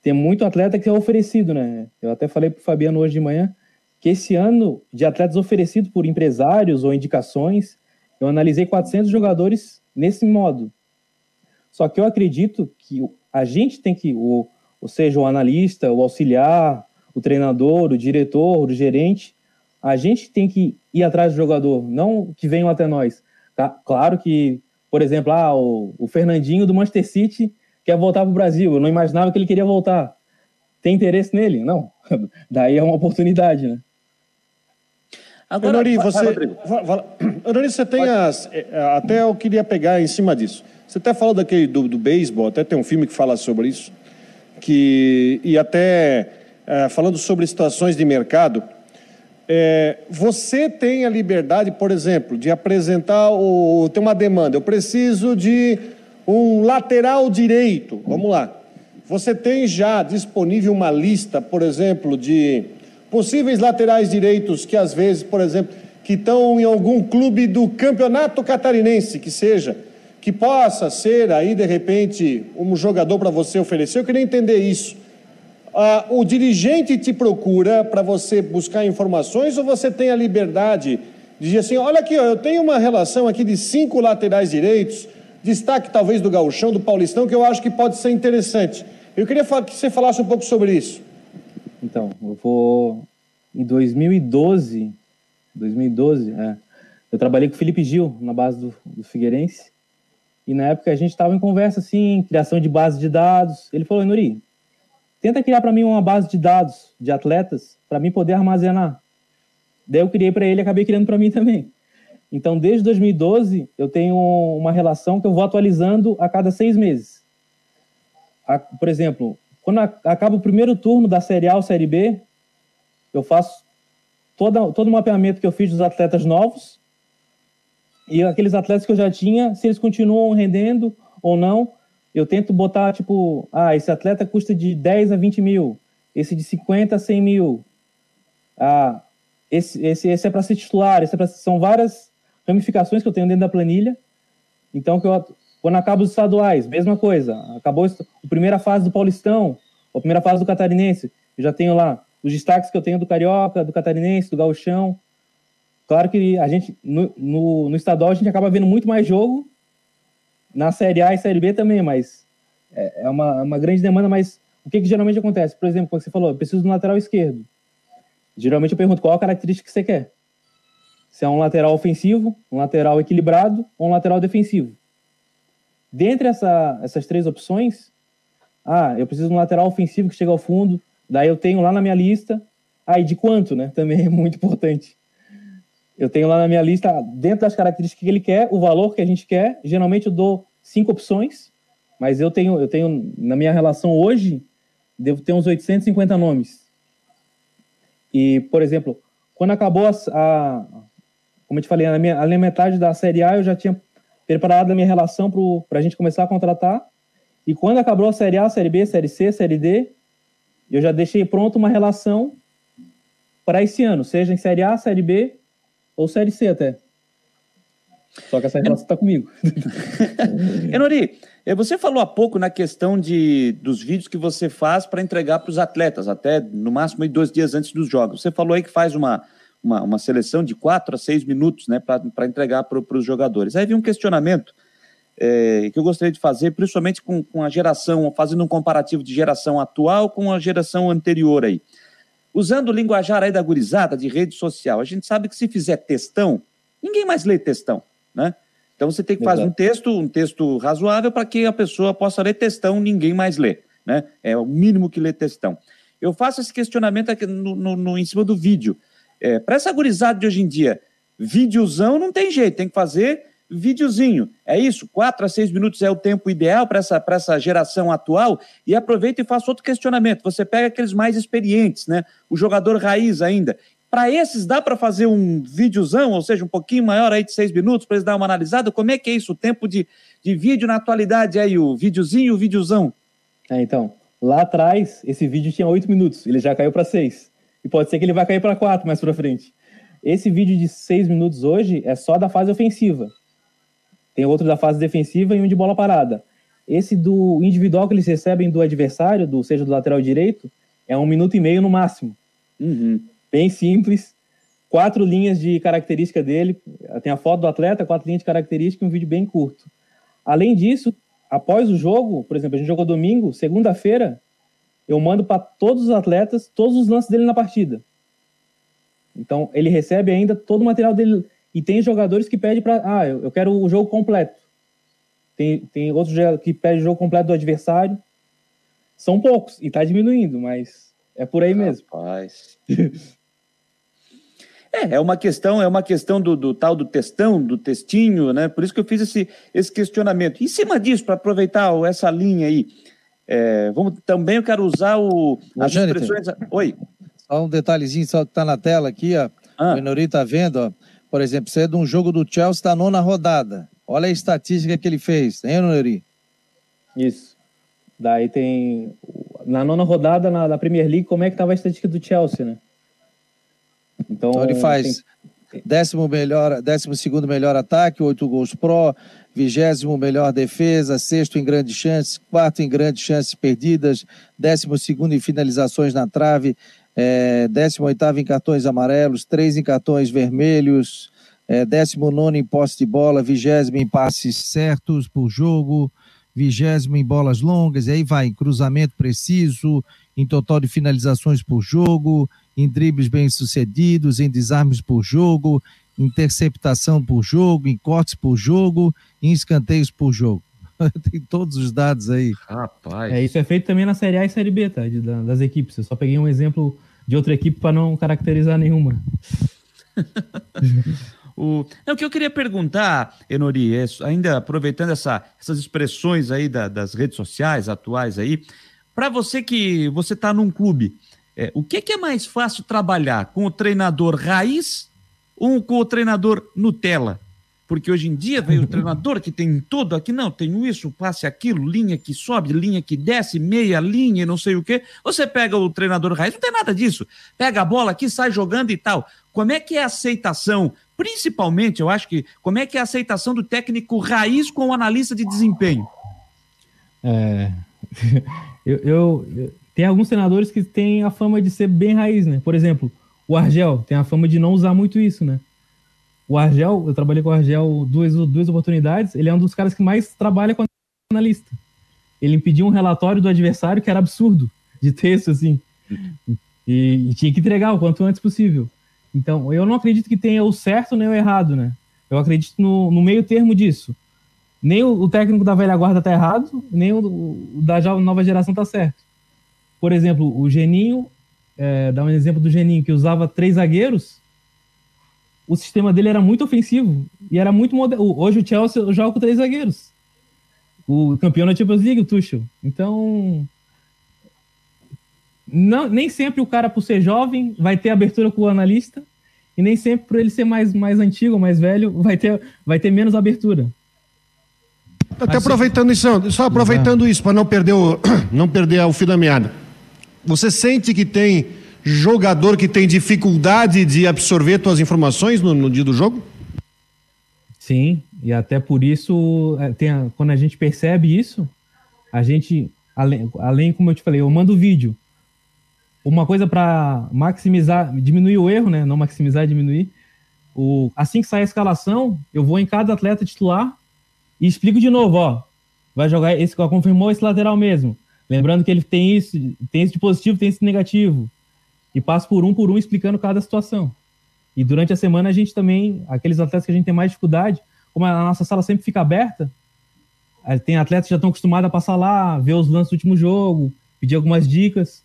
tem muito atleta que é oferecido, né? Eu até falei para o Fabiano hoje de manhã que esse ano de atletas oferecidos por empresários ou indicações, eu analisei quatrocentos jogadores nesse modo. Só que eu acredito que a gente tem que, ou, ou seja, o analista, o auxiliar, o treinador, o diretor, o gerente, a gente tem que ir atrás do jogador, não que venham até nós. Tá? Claro que, por exemplo, ah, o, o Fernandinho do Manchester City quer voltar para o Brasil, eu não imaginava que ele queria voltar. Tem interesse nele? Não. Daí é uma oportunidade, né? Agora, Enori, você, Enori, você tem as... Até eu queria pegar em cima disso. Você até falou daquele do, do beisebol, até tem um filme que fala sobre isso, que, e até é, falando sobre situações de mercado, é, você tem a liberdade, por exemplo, de apresentar ou ter uma demanda. Eu preciso de... um lateral direito, vamos lá. Você tem já disponível uma lista, por exemplo, de possíveis laterais direitos que às vezes, por exemplo, que estão em algum clube do campeonato catarinense, que seja, que possa ser aí, de repente, um jogador para você oferecer. Eu queria entender isso. Ah, o dirigente te procura para você buscar informações ou você tem a liberdade de dizer assim, olha aqui, ó, eu tenho uma relação aqui de cinco laterais direitos, destaque talvez do Gauchão, do Paulistão, que eu acho que pode ser interessante. Eu queria que você falasse um pouco sobre isso. Então, eu vou... em dois mil e doze, dois mil e doze, é, eu trabalhei com o Felipe Gil na base do, do Figueirense, e na época a gente estava em conversa assim, criação de base de dados. Ele falou: Enori, tenta criar para mim uma base de dados de atletas para mim poder armazenar. Daí eu criei para ele e acabei criando para mim também. Então, desde dois mil e doze, eu tenho uma relação que eu vou atualizando a cada seis meses. A, por exemplo, quando a, acaba o primeiro turno da Série A ou Série B, eu faço toda, todo o mapeamento que eu fiz dos atletas novos e aqueles atletas que eu já tinha, se eles continuam rendendo ou não. Eu tento botar, tipo, ah, esse atleta custa de dez a vinte mil, esse de cinquenta a cem mil, ah, esse, esse, esse é para ser titular, esse é pra, são várias ramificações que eu tenho dentro da planilha. Então, que eu, quando acaba os estaduais, mesma coisa, acabou a primeira fase do Paulistão, a primeira fase do Catarinense, eu já tenho lá os destaques que eu tenho do Carioca, do Catarinense, do Gauchão. Claro que a gente, no, no, no estadual a gente acaba vendo muito mais jogo, na Série A e Série B também, mas é uma, uma grande demanda. Mas o que, que geralmente acontece? Por exemplo, quando você falou, eu preciso de um lateral esquerdo. Geralmente eu pergunto qual a característica que você quer. Se é um lateral ofensivo, um lateral equilibrado ou um lateral defensivo. Dentre essa, essas três opções, ah, eu preciso de um lateral ofensivo que chega ao fundo, daí eu tenho lá na minha lista, ah, e de quanto, né? Também é muito importante. Eu tenho lá na minha lista, dentro das características que ele quer, o valor que a gente quer. Geralmente eu dou cinco opções, mas eu tenho, eu tenho na minha relação hoje, devo ter uns oitocentos e cinquenta nomes. E, por exemplo, quando acabou a, a como eu te falei, a, minha, a metade da Série A, eu já tinha preparado a minha relação para a gente começar a contratar. E quando acabou a Série A, Série B, Série C, Série D, eu já deixei pronto uma relação para esse ano, seja em Série A, Série B, ou Série C até. Só que essa relação está comigo. Enori, você falou há pouco na questão de, dos vídeos que você faz para entregar para os atletas, até no máximo dois dias antes dos jogos. Você falou aí que faz uma, uma, uma seleção de quatro a seis minutos, né, para entregar para os jogadores. Aí vi um questionamento é, que eu gostaria de fazer, principalmente com, com a geração, fazendo um comparativo de geração atual com a geração anterior aí. Usando o linguajar aí da gurizada, de rede social, a gente sabe que se fizer textão, ninguém mais lê textão, né? Então você tem que fazer um texto, um texto razoável para que a pessoa possa ler textão, ninguém mais lê, né? É o mínimo que lê textão. Eu faço esse questionamento aqui no, no, no, em cima do vídeo. É, para essa gurizada de hoje em dia, videozão não tem jeito, tem que fazer videozinho. É isso, quatro a seis minutos é o tempo ideal para essa, para essa geração atual. E aproveita e faço outro questionamento. Você pega aqueles mais experientes, né? O jogador raiz ainda. Para esses dá para fazer um videozão, ou seja, um pouquinho maior aí de seis minutos, para eles dar uma analisada? Como é que é isso, o tempo de, de vídeo na atualidade aí, o videozinho e o videozão? É, então, lá atrás, esse vídeo tinha oito minutos, ele já caiu para seis. E pode ser que ele vai cair para quatro mais para frente. Esse vídeo de seis minutos hoje é só da fase ofensiva. Tem outro da fase defensiva e um de bola parada. Esse do individual que eles recebem do adversário, do, seja do lateral direito, é um minuto e meio no máximo. Uhum. Bem simples. Quatro linhas de característica dele. Tem a foto do atleta, quatro linhas de característica e um vídeo bem curto. Além disso, após o jogo, por exemplo, a gente jogou domingo, segunda-feira, eu mando para todos os atletas todos os lances dele na partida. Então, ele recebe ainda todo o material dele. E tem jogadores que pedem para... Ah, eu quero o jogo completo. Tem, tem outros que pedem o jogo completo do adversário. São poucos. E está diminuindo, mas é por aí mesmo. Rapaz. é, é uma questão, é uma questão do, do tal do textão, do textinho, né? Por isso que eu fiz esse, esse questionamento. Em cima disso, para aproveitar essa linha aí, é, vamos, também eu quero usar o... Ô, as Jâniter, expressões... Oi. Só um detalhezinho só que está na tela aqui, ó. Ah. O Enori está vendo, ó. Por exemplo, você é de um jogo do Chelsea da nona rodada. Olha a estatística que ele fez, hein, Enori? Isso. Daí tem... Na nona rodada, na, na Premier League, como é que estava a estatística do Chelsea, né? Então, então ele faz tem... décimo, melhor, décimo segundo melhor ataque, oito gols pró, vigésimo melhor defesa, sexto em grandes chances, quarto em grandes chances perdidas, décimo segundo em finalizações na trave, É, décimo oitavo em cartões amarelos, três em cartões vermelhos, é, décimo nono em posse de bola, vigésimo em passes certos por jogo, vigésimo em bolas longas, e aí vai, em cruzamento preciso, em total de finalizações por jogo, em dribles bem-sucedidos, em desarmes por jogo, em interceptação por jogo, em cortes por jogo, em escanteios por jogo. Tem todos os dados aí. Rapaz. É, isso é feito também na Série A e Série B, tá? De, das equipes. Eu só peguei um exemplo de outra equipe para não caracterizar nenhuma. O, não, o que eu queria perguntar, Enori, é, ainda aproveitando essa, essas expressões aí da, das redes sociais atuais aí, para você que você está num clube, é, o que, que é mais fácil trabalhar, com o treinador raiz ou com o treinador Nutella? Porque hoje em dia veio o treinador que tem tudo, aqui não, tem isso, passe aquilo, linha que sobe, linha que desce, meia linha, não sei o quê. Você pega o treinador raiz, não tem nada disso. Pega a bola aqui, sai jogando e tal. Como é que é a aceitação, principalmente, eu acho que, como é que é a aceitação do técnico raiz com o analista de desempenho? É... eu, eu, eu... Tem alguns treinadores que têm a fama de ser bem raiz, né? Por exemplo, o Argel tem a fama de não usar muito isso, né? O Argel, eu trabalhei com o Argel duas, duas oportunidades, ele é um dos caras que mais trabalha com analista. Ele impediu um relatório do adversário que era absurdo, de texto, assim. E, e tinha que entregar o quanto antes possível. Então, eu não acredito que tenha o certo nem o errado, né? Eu acredito no, no meio termo disso. Nem o, o técnico da velha guarda tá errado, nem o, o da nova geração tá certo. Por exemplo, o Geninho, é, dá um exemplo do Geninho, que usava três zagueiros, o sistema dele era muito ofensivo e era muito moderno. Hoje o Chelsea joga com três zagueiros. O campeão da Champions League, o Tuchel. Então, não, nem sempre o cara, por ser jovem, vai ter abertura com o analista e nem sempre, por ele ser mais, mais antigo, mais velho, vai ter, vai ter menos abertura. Até aproveitando isso, só aproveitando isso para não perder o, não perder o fio da meada. Você sente que tem jogador que tem dificuldade de absorver tuas informações no, no dia do jogo? Sim, e até por isso, tem a, quando a gente percebe isso, a gente, além, além, como eu te falei, eu mando vídeo. Uma coisa para maximizar, diminuir o erro, né? Não maximizar, diminuir. O, assim que sair a escalação, eu vou em cada atleta titular e explico de novo, ó, vai jogar esse, confirmou esse lateral mesmo. Lembrando que ele tem isso, tem isso de positivo, tem isso de negativo. E passo por um por um explicando cada situação. E durante a semana a gente também, aqueles atletas que a gente tem mais dificuldade, como a nossa sala sempre fica aberta, tem atletas que já estão acostumados a passar lá, ver os lances do último jogo, pedir algumas dicas.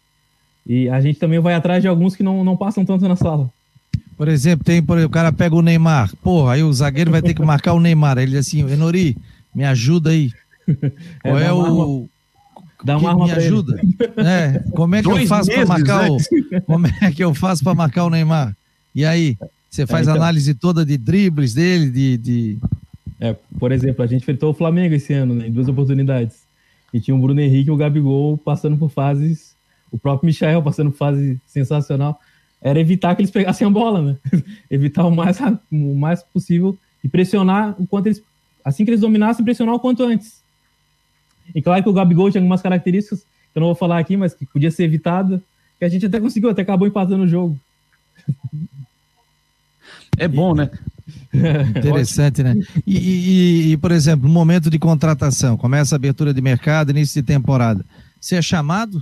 E a gente também vai atrás de alguns que não, não passam tanto na sala. Por exemplo, tem, por exemplo, o cara pega o Neymar. Porra, aí o zagueiro vai ter que marcar o Neymar. Ele diz assim, Enori, me ajuda aí. É, Qual é o... Dá uma arma me ajuda. É, como é que Dois eu faço para marcar o Como é que eu faço para marcar o Neymar? E aí, você faz é, então... análise toda de dribles dele, de, de É, por exemplo, a gente enfrentou o Flamengo esse ano, né, em duas oportunidades. E tinha o Bruno Henrique e o Gabigol passando por fases, o próprio Michael passando por fase sensacional. Era evitar que eles pegassem a bola, né? Evitar o mais o mais possível e pressionar o quanto eles, assim que eles dominassem, pressionar o quanto antes. E claro que o Gabigol tinha algumas características que eu não vou falar aqui, mas que podia ser evitada, que a gente até conseguiu, até acabou empatando o jogo. É bom, né? Interessante, né? E, e, e, por exemplo, no momento de contratação, começa a abertura de mercado, início de temporada. Você é chamado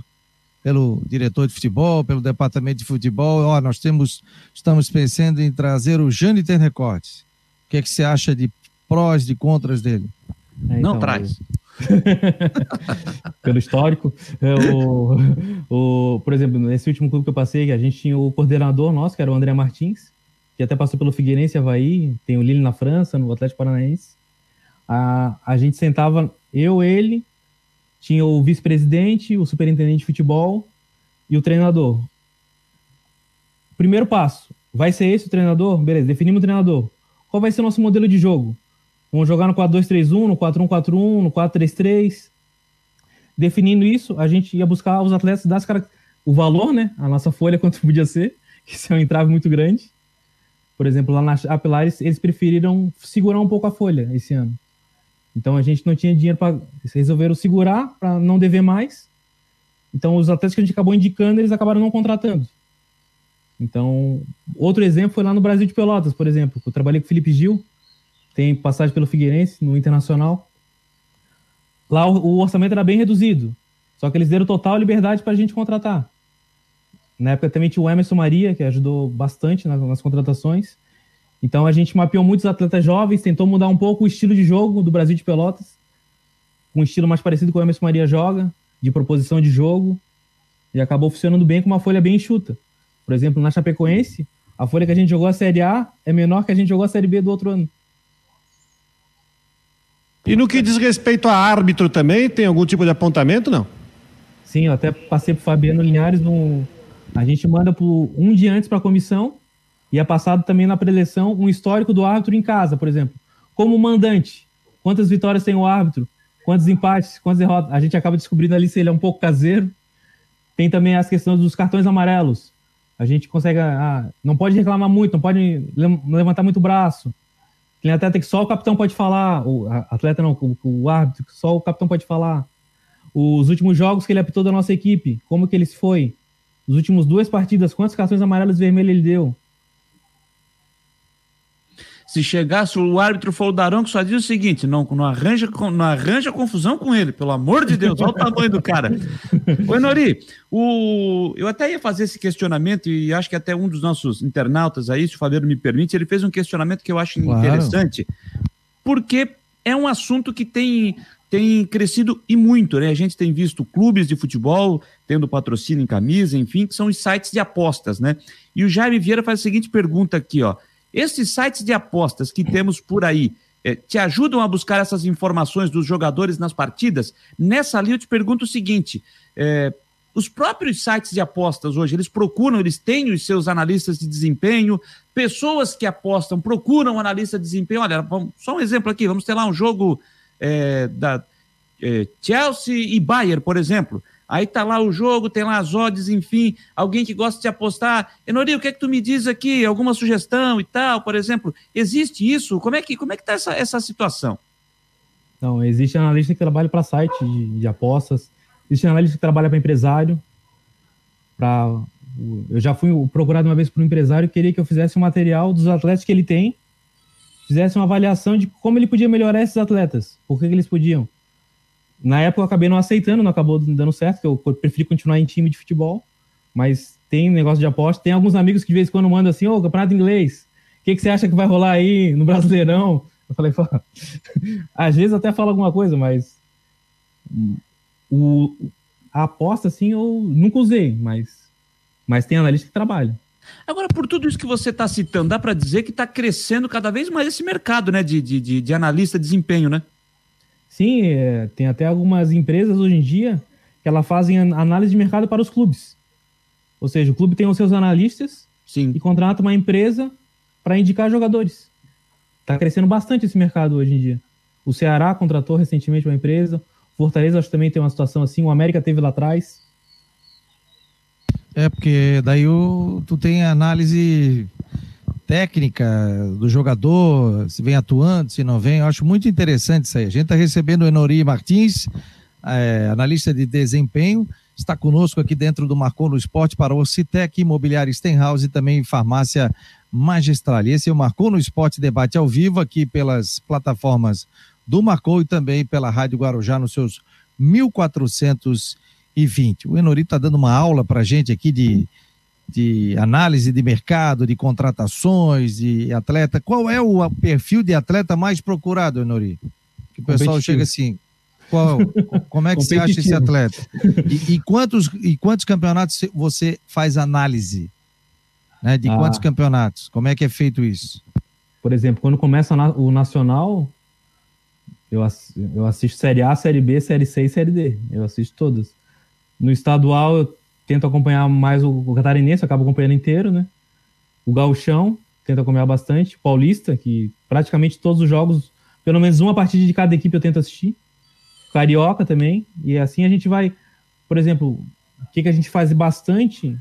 pelo diretor de futebol, pelo departamento de futebol, ó, oh, nós temos, estamos pensando em trazer o Jâniter Recortes. O que é que você acha de prós, de contras dele? É, não então, traz. Eu... pelo histórico o, o, por exemplo, nesse último clube que eu passei, a gente tinha o coordenador nosso, que era o Enori Martins, que até passou pelo Figueirense, Havaí, tem o Lille na França, no Atlético Paranaense. a, a gente sentava, eu, ele, tinha o vice-presidente, o superintendente de futebol e o treinador. Primeiro passo, vai ser esse o treinador? Beleza, definimos o treinador. Qual vai ser o nosso modelo de jogo? Vamos jogar no quatro dois três um, no quatro um quatro um, no quatro três três. Definindo isso, a gente ia buscar os atletas das car... o valor, né? A nossa folha, quanto podia ser, que isso é um entrave muito grande. Por exemplo, lá na Apilares, eles preferiram segurar um pouco a folha esse ano. Então, a gente não tinha dinheiro para... Resolveram segurar para não dever mais. Então, os atletas que a gente acabou indicando, eles acabaram não contratando. Então, outro exemplo foi lá no Brasil de Pelotas, por exemplo. Eu trabalhei com o Felipe Gil. Tem passagem pelo Figueirense, no Internacional. Lá o orçamento era bem reduzido. Só que eles deram total liberdade para a gente contratar. Na época também tinha o Emerson Maria, que ajudou bastante nas, nas contratações. Então a gente mapeou muitos atletas jovens, tentou mudar um pouco o estilo de jogo do Brasil de Pelotas, com um estilo mais parecido com o Emerson Maria joga, de proposição de jogo, e acabou funcionando bem com uma folha bem enxuta. Por exemplo, na Chapecoense, a folha que a gente jogou a Série A é menor que a gente jogou a Série B do outro ano. E no que diz respeito a árbitro também, tem algum tipo de apontamento, não? Sim, eu até passei pro Fabiano Linhares, no... a gente manda pro... um dia antes para a comissão, e é passado também na preleção um histórico do árbitro em casa, por exemplo. Como mandante, quantas vitórias tem o árbitro? Quantos empates? Quantas derrotas? A gente acaba descobrindo ali se ele é um pouco caseiro. Tem também as questões dos cartões amarelos. A gente consegue... Ah, não pode reclamar muito, não pode levantar muito o braço. Tem atleta que só o capitão pode falar. O atleta não, o, o árbitro, só o capitão pode falar. Os últimos jogos que ele apitou da nossa equipe, como que ele se foi? Os últimos duas partidas, quantos cartões amarelos e vermelhos ele deu? Se chegasse o árbitro Foldarão, que só diz o seguinte, não, não, arranja, não arranja confusão com ele, pelo amor de Deus, olha o tamanho do cara. Ô, Enori, o, eu até ia fazer esse questionamento, e acho que até um dos nossos internautas aí, se o Fabiano me permite, ele fez um questionamento que eu acho claro. Interessante, porque é um assunto que tem, tem crescido e muito, né? A gente tem visto clubes de futebol tendo patrocínio em camisa, enfim, que são os sites de apostas, né? E o Jaime Vieira faz a seguinte pergunta aqui, ó, esses sites de apostas que temos por aí, é, te ajudam a buscar essas informações dos jogadores nas partidas? Nessa linha eu te pergunto o seguinte, é, os próprios sites de apostas hoje, eles procuram, eles têm os seus analistas de desempenho, pessoas que apostam procuram analista de desempenho, olha, vamos, só um exemplo aqui, vamos ter lá um jogo é, da é, Chelsea e Bayern, por exemplo, aí tá lá o jogo, tem lá as odds, enfim, alguém que gosta de apostar. Enori, o que é que tu me diz aqui? Alguma sugestão e tal, por exemplo? Existe isso? Como é que, como é que tá essa, essa situação? Não, existe analista que trabalha para site de, de apostas, existe analista que trabalha para empresário. Pra, eu já fui procurado uma vez por um empresário que queria que eu fizesse um material dos atletas que ele tem, fizesse uma avaliação de como ele podia melhorar esses atletas, por que, que eles podiam. Na época eu acabei não aceitando, não acabou dando certo, que eu preferi continuar em time de futebol, mas tem negócio de aposta, tem alguns amigos que de vez em quando mandam assim, ô, oh, campeonato inglês, o que, que você acha que vai rolar aí no Brasileirão? Eu falei, fala. Às vezes até fala alguma coisa, mas o, a aposta, assim, eu nunca usei, mas, mas tem analista que trabalha. Agora, por tudo isso que você está citando, dá para dizer que está crescendo cada vez mais esse mercado, né, de, de, de, de analista de desempenho, né? Sim, é, tem até algumas empresas hoje em dia que elas fazem análise de mercado para os clubes. Ou seja, o clube tem os seus analistas Sim. e contrata uma empresa para indicar jogadores. Está crescendo bastante esse mercado hoje em dia. O Ceará contratou recentemente uma empresa, o Fortaleza acho que também tem uma situação assim, o América teve lá atrás. É, porque daí o, tu tem análise técnica do jogador, se vem atuando, se não vem. Eu acho muito interessante isso aí. A gente está recebendo o Enori Martins, é, analista de desempenho, está conosco aqui dentro do Marcou no Esporte para o Citec, Imobiliária Stenhouse e também Farmácia Magistral. E esse é o Marcou no Esporte debate ao vivo aqui pelas plataformas do Marcou e também pela Rádio Guarujá nos seus mil quatrocentos e vinte. O Enori está dando uma aula para a gente aqui de de análise de mercado, de contratações, de atleta. Qual é o perfil de atleta mais procurado, Enori? Que o pessoal chega assim, qual, como é que você acha esse atleta? E, e, quantos, e quantos campeonatos você faz análise? Né? De ah. quantos campeonatos? Como é que é feito isso? Por exemplo, quando começa o Nacional, eu, ass, eu assisto Série A, Série B, Série C e Série D. Eu assisto todas. No estadual, eu tento acompanhar mais o Catarinense, acabo acompanhando inteiro, né? O Gauchão, tento acompanhar bastante. O Paulista, que praticamente todos os jogos, pelo menos uma partida de cada equipe eu tento assistir. O Carioca também. E assim a gente vai, por exemplo, o que, que a gente faz bastante?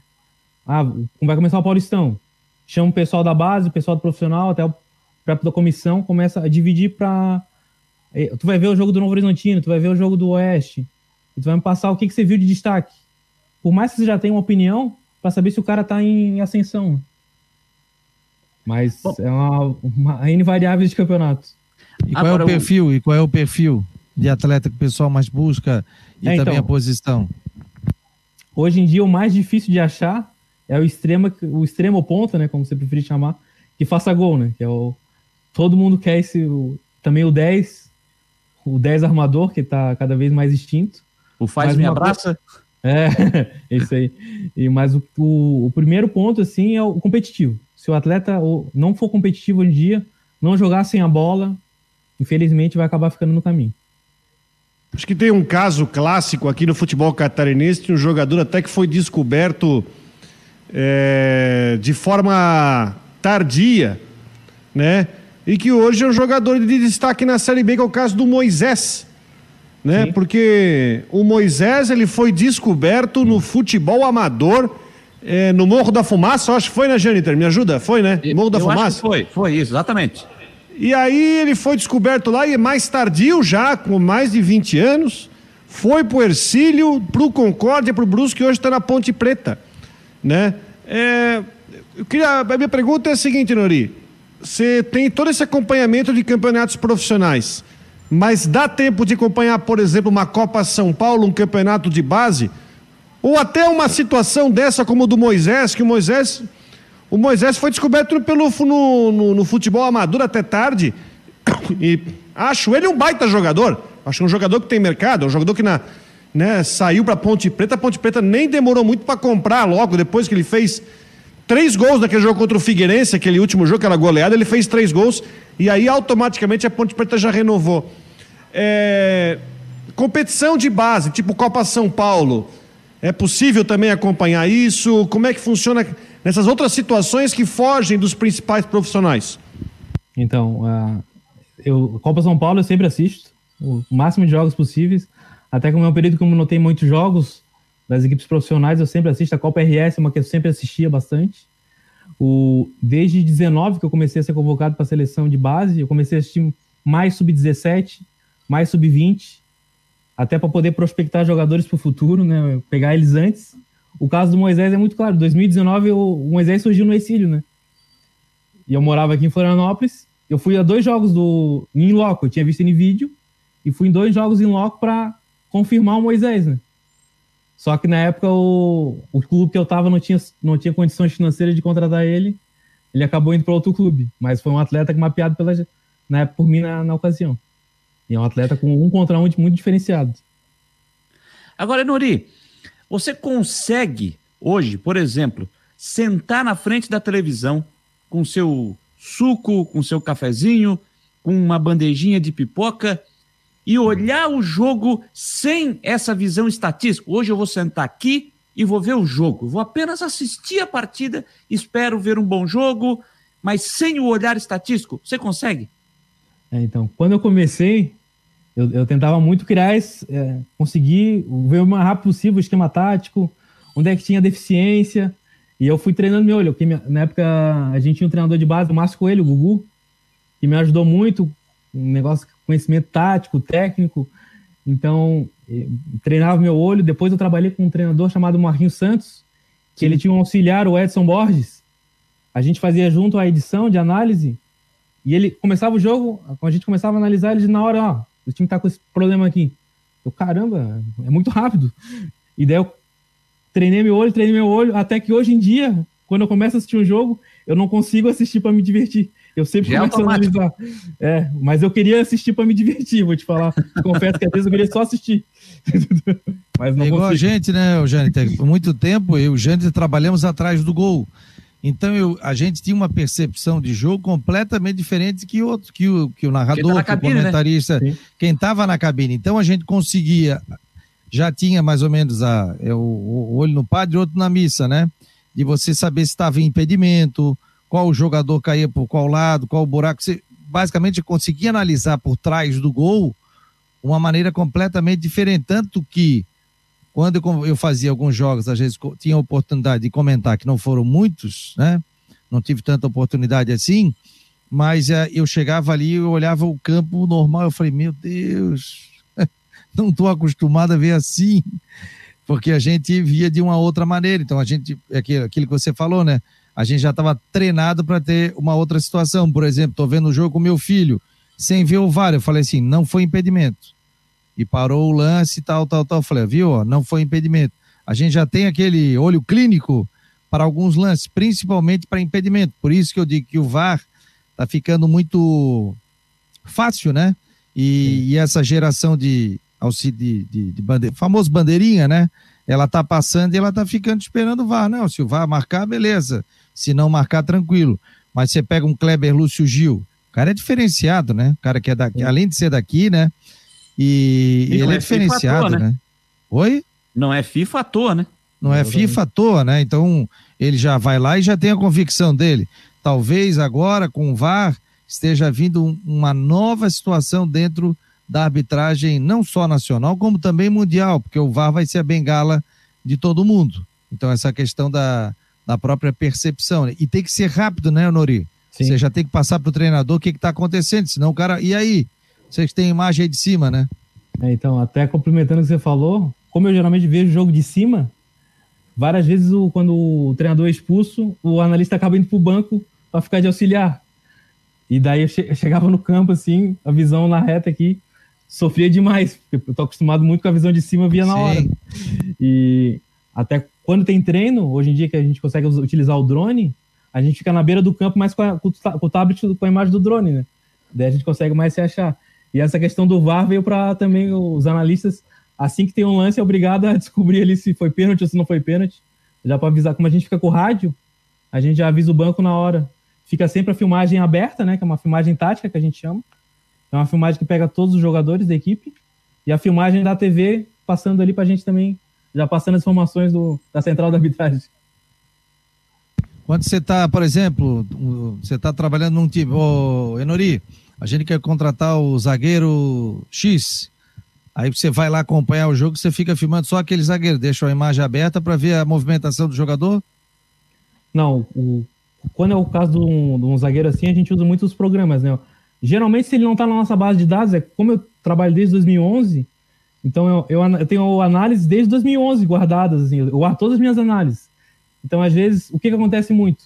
Ah, vai começar o Paulistão. Chama o pessoal da base, o pessoal do profissional, até o próprio da comissão, começa a dividir para... Tu vai ver o jogo do Novo Horizontino, tu vai ver o jogo do Oeste. E tu vai me passar o que, que você viu de destaque. Por mais que você já tenha uma opinião, para saber se o cara está em ascensão. Mas Bom, é uma, uma invariável de campeonato. E qual Agora, é o perfil? Eu... E qual é o perfil de atleta que o pessoal mais busca e é, também então, a posição? Hoje em dia o mais difícil de achar é o extremo, o extremo ponta, né, como você preferir chamar, que faça gol, né, que é o... Todo mundo quer esse... O, também o dez, o dez armador, que tá cada vez mais extinto. O faz me abraça. É, isso aí. E, mas o, o, o primeiro ponto, assim, é o competitivo. Se o atleta não for competitivo hoje em dia, não jogar sem a bola, infelizmente vai acabar ficando no caminho. Acho que tem um caso clássico aqui no futebol catarinense, de um jogador até que foi descoberto é, de forma tardia, né? E que hoje é um jogador de destaque na Série B, que é o caso do Moisés, né? Sim. Porque o Moisés, ele foi descoberto no futebol amador, é, no Morro da Fumaça, acho que foi, né, Jâniter? Me ajuda? Foi, né? Morro da Eu Fumaça? Acho que foi, foi isso, exatamente. E aí ele foi descoberto lá, e mais tardio já, com mais de vinte anos, foi pro Ercílio, pro Concórdia, pro Brusque, que hoje está na Ponte Preta, né? É, eu queria, a minha pergunta é a seguinte, Enori, você tem todo esse acompanhamento de campeonatos profissionais, mas dá tempo de acompanhar, por exemplo, uma Copa São Paulo, um campeonato de base, ou até uma situação dessa como do Moisés, que o Moisés... O Moisés foi descoberto pelo, no, no, no futebol amador até tarde, e acho ele um baita jogador, acho um jogador que tem mercado, um jogador que na, né, saiu para Ponte Preta, a Ponte Preta nem demorou muito para comprar logo, depois que ele fez três gols naquele jogo contra o Figueirense, aquele último jogo que era goleada, ele fez três gols, e aí automaticamente a Ponte Preta já renovou. É... Competição de base, tipo Copa São Paulo, é possível também acompanhar isso? Como é que funciona nessas outras situações que fogem dos principais profissionais? Então, uh, eu, Copa São Paulo eu sempre assisto, o máximo de jogos possíveis, até que no meu período, como não tem muitos jogos das equipes profissionais, eu sempre assisto. A Copa R S é uma que eu sempre assistia bastante. O, desde dezenove que eu comecei a ser convocado para a seleção de base, eu comecei a assistir mais sub dezessete, mais sub vinte, até para poder prospectar jogadores para o futuro, né? Pegar eles antes. O caso do Moisés é muito claro. Em dois mil e dezenove, o Moisés surgiu no Exílio, né? E eu morava aqui em Florianópolis. Eu fui a dois jogos do em loco. Eu tinha visto em vídeo. E fui em dois jogos em loco para confirmar o Moisés, né? Só que na época, o, o clube que eu estava não tinha, não tinha condições financeiras de contratar ele. Ele acabou indo para outro clube. Mas foi um atleta que mapeado pela, na época, por mim na, na ocasião. E é um atleta com um contra um muito diferenciado. Agora, Enori, você consegue hoje, por exemplo, sentar na frente da televisão com seu suco, com seu cafezinho, com uma bandejinha de pipoca e olhar o jogo sem essa visão estatística? Hoje eu vou sentar aqui e vou ver o jogo. Eu vou apenas assistir a partida, espero ver um bom jogo, mas sem o olhar estatístico. Você consegue? É, então, quando eu comecei, eu, eu tentava muito criar, esse, é, conseguir ver o mais rápido possível o esquema tático, onde é que tinha deficiência, e eu fui treinando meu olho. Porque minha, na época, a gente tinha um treinador de base, o Márcio Coelho, o Gugu, que me ajudou muito, um negócio, conhecimento tático, técnico. Então, treinava meu olho. Depois eu trabalhei com um treinador chamado Marquinhos Santos, que Sim. ele tinha um auxiliar, o Edson Borges. A gente fazia junto a edição de análise. E ele começava o jogo, quando a gente começava a analisar, ele dizia na hora, ó, o time tá com esse problema aqui. Eu, caramba, é muito rápido. E daí eu treinei meu olho, treinei meu olho, até que hoje em dia, quando eu começo a assistir um jogo, eu não consigo assistir para me divertir. Eu sempre Já começo automático. a analisar. É, mas eu queria assistir para me divertir, vou te falar. Confesso que às vezes eu queria só assistir. Mas não é igual consigo. A gente, né, o Jâniter? Por muito tempo, eu e o Jâniter trabalhamos atrás do gol. Então, eu, a gente tinha uma percepção de jogo completamente diferente que, outro, que, o, que o narrador, tá cabine, que o comentarista, né? Quem estava na cabine. Então, a gente conseguia, já tinha mais ou menos a, o, o olho no padre e outro na missa, né? De você saber se estava em impedimento, qual jogador caía por qual lado, qual buraco. Você basicamente conseguia analisar por trás do gol uma maneira completamente diferente. Tanto que, quando eu fazia alguns jogos, às vezes tinha a oportunidade de comentar, que não foram muitos, né? Não tive tanta oportunidade assim, mas uh, eu chegava ali, eu olhava o campo normal, eu falei, meu Deus, não estou acostumado a ver assim, porque a gente via de uma outra maneira. Então, a gente, aquilo que você falou, né? A gente já estava treinado para ter uma outra situação. Por exemplo, estou vendo o jogo com meu filho, sem ver o V A R, eu falei assim, não foi impedimento. E parou o lance, tal, tal, tal. Falei, viu? Não foi impedimento. A gente já tem aquele olho clínico para alguns lances, principalmente para impedimento. Por isso que eu digo que o V A R está ficando muito fácil, né? E, e essa geração de, de, de, de bandeira, famoso bandeirinha, né? Ela tá passando e ela tá ficando esperando o V A R. Não, se o V A R marcar, beleza. Se não marcar, tranquilo. Mas você pega um Kleber Lúcio Gil, o cara é diferenciado, né? O cara que é daqui, além de ser daqui, né? E, e ele é, é diferenciado, toa, né? né? Oi? Não é FIFA à toa, né? Não é FIFA à toa, né? Então, ele já vai lá e já tem a convicção dele. Talvez agora, com o V A R, esteja vindo um, uma nova situação dentro da arbitragem, não só nacional, como também mundial, porque o V A R vai ser a bengala de todo mundo. Então, essa questão da, da própria percepção. E tem que ser rápido, né, Honori? Sim. Você já tem que passar para o treinador o que está acontecendo, senão o cara... E aí? Vocês têm imagem aí de cima, né? É, então, até complementando o que você falou, como eu geralmente vejo o jogo de cima, várias vezes o, quando o treinador é expulso, o analista acaba indo para o banco para ficar de auxiliar. E daí eu, che- eu chegava no campo, assim, a visão na reta aqui, sofria demais, porque eu tô acostumado muito com a visão de cima, via na Sim. hora. E até quando tem treino, hoje em dia que a gente consegue utilizar o drone, a gente fica na beira do campo mais com, a, com o tablet, com a imagem do drone, né? Daí a gente consegue mais se achar. E essa questão do V A R veio para também os analistas, assim que tem um lance, é obrigado a descobrir ali se foi pênalti ou se não foi pênalti, já para avisar. Como a gente fica com o rádio, a gente já avisa o banco na hora. Fica sempre a filmagem aberta, né? Que é uma filmagem tática, que a gente chama. É uma filmagem que pega todos os jogadores da equipe. E a filmagem da T V passando ali pra gente também, já passando as informações do, da central da arbitragem. Quando você tá, por exemplo, você tá trabalhando num time, ô Enori, a gente quer contratar o zagueiro X. Aí você vai lá acompanhar o jogo, você fica filmando só aquele zagueiro, deixa a imagem aberta para ver a movimentação do jogador? Não, o, quando é o caso de um, de um zagueiro assim, a gente usa muito os programas, né? Geralmente, se ele não está na nossa base de dados, é como eu trabalho desde dois mil e onze, então eu, eu, eu tenho análises desde dois mil e onze guardadas, assim, eu guardo todas as minhas análises. Então, às vezes, o que, que acontece muito?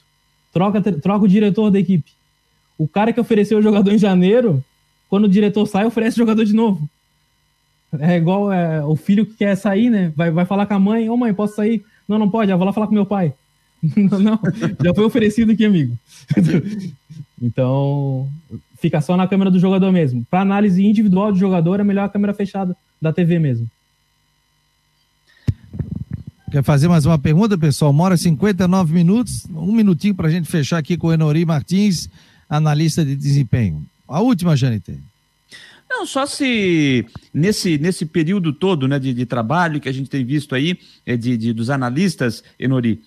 Troca, troca o diretor da equipe. O cara que ofereceu o jogador em janeiro, quando o diretor sai, oferece o jogador de novo. É igual é, o filho que quer sair, né? Vai, vai falar com a mãe, ô oh, mãe, posso sair? Não, não pode, eu vou lá falar com meu pai. Não, não, já foi oferecido aqui, amigo. Então... Fica só na câmera do jogador mesmo. Para análise individual do jogador, é melhor a câmera fechada da T V mesmo. Quer fazer mais uma pergunta, pessoal? Uma hora e cinquenta e nove minutos. Um minutinho para a gente fechar aqui com o Enori Martins, analista de desempenho. A última, Janete. Não, só se nesse, nesse período todo, né, de, de trabalho que a gente tem visto aí, é de, de, dos analistas, Enori,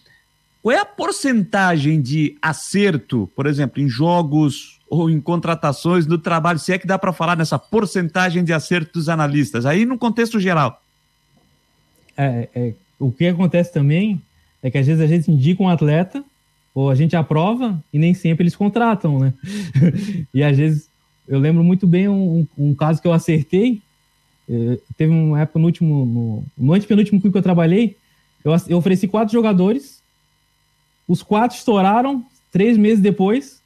qual é a porcentagem de acerto, por exemplo, em jogos ou em contratações do trabalho, se é que dá para falar nessa porcentagem de acerto dos analistas, aí no contexto geral? É, é, o que acontece também é que às vezes a gente indica um atleta, ou a gente aprova, e nem sempre eles contratam, né? E às vezes, eu lembro muito bem um, um, um caso que eu acertei, eu, teve uma época no último, no, no antepenúltimo clube que eu trabalhei, eu, eu ofereci quatro jogadores, os quatro estouraram três meses depois.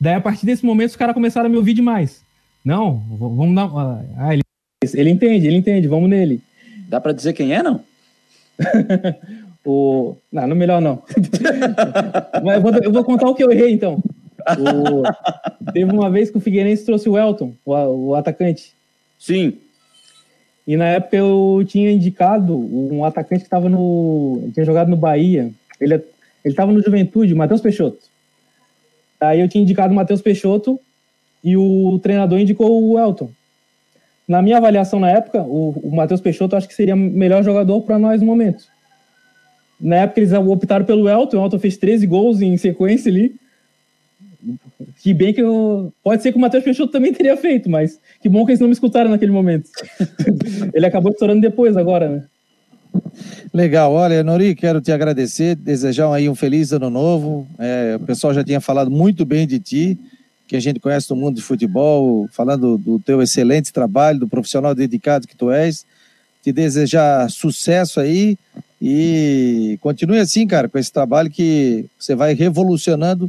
Daí, a partir desse momento, os caras começaram a me ouvir demais. Não, vamos dar... Ah, ele... ele entende, ele entende, vamos nele. Dá pra dizer quem é, não? o... Não, não melhor não. Mas eu vou, eu vou contar o que eu errei, então. O... Teve uma vez que o Figueirense trouxe o Elton, o, o atacante. Sim. E na época eu tinha indicado um atacante que estava no... tinha jogado no Bahia. Ele... Ele estava no Juventude, Matheus Peixoto. Aí eu tinha indicado o Matheus Peixoto e o treinador indicou o Elton. Na minha avaliação na época, o, o Matheus Peixoto acho que seria o melhor jogador para nós no momento. Na época eles optaram pelo Elton, o Elton fez treze gols em sequência ali. Que bem que eu... Pode ser que o Matheus Peixoto também teria feito, mas que bom que eles não me escutaram naquele momento. Ele acabou estourando depois agora, né? Legal, olha, Enori, quero te agradecer, desejar aí um feliz ano novo. É, o pessoal já tinha falado muito bem de ti, que a gente conhece do mundo de futebol, falando do teu excelente trabalho, do profissional dedicado que tu és. Te desejar sucesso aí e continue assim, cara, com esse trabalho que você vai revolucionando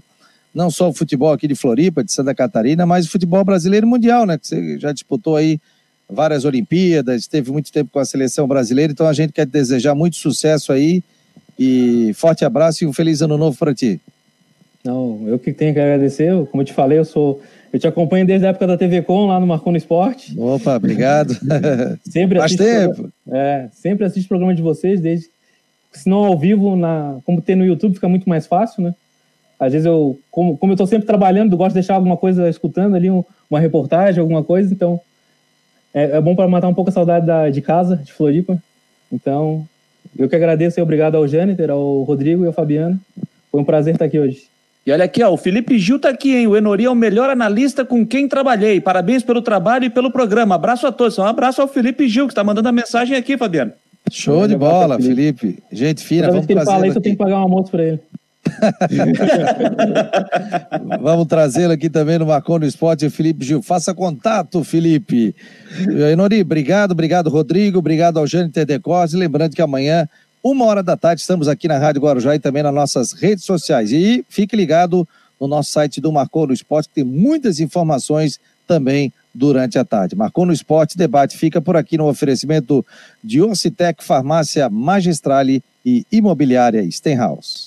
não só o futebol aqui de Floripa, de Santa Catarina, mas o futebol brasileiro e mundial, né? Que você já disputou aí várias Olimpíadas, teve muito tempo com a seleção brasileira, então a gente quer desejar muito sucesso aí E forte abraço e um feliz ano novo para ti. Não, eu que tenho que agradecer. Como eu te falei, eu sou... Eu te acompanho desde a época da T V Com, lá no Marcou Esporte. Opa, obrigado. Sempre Faz tempo. Pro... É, sempre assisto o programa de vocês, desde... Se não ao vivo, na... como tem no YouTube, fica muito mais fácil, né? Às vezes eu, como, como eu tô sempre trabalhando, eu gosto de deixar alguma coisa escutando ali, um, uma reportagem, alguma coisa, então é, é bom para matar um pouco a saudade da, de casa, de Floripa. Então, eu que agradeço e obrigado ao Jâniter, ao Rodrigo e ao Fabiano. Foi um prazer estar aqui hoje. E olha aqui, ó, o Felipe Gil tá aqui, hein? O Enori é o melhor analista com quem trabalhei. Parabéns pelo trabalho e pelo programa. Abraço a todos. Um abraço ao Felipe Gil, que está mandando a mensagem aqui, Fabiano. Show eu de bola, Felipe. Felipe. Gente fina, vamos trazer. Toda vez que ele fala isso, eu tenho que pagar um almoço para ele. Vamos trazê-lo aqui também no Marcou no Esporte, o Felipe Gil. Faça contato, Felipe. Enori, obrigado, obrigado, Rodrigo. Obrigado ao Jâniter de Costa. Lembrando que amanhã, uma hora da tarde, estamos aqui na Rádio Guarujá e também nas nossas redes sociais. E fique ligado no nosso site do Marcou no Esporte, que tem muitas informações também durante a tarde. Marcou no Esporte, debate fica por aqui no oferecimento de Orcitec, Farmácia Magistrale e Imobiliária Stenhouse.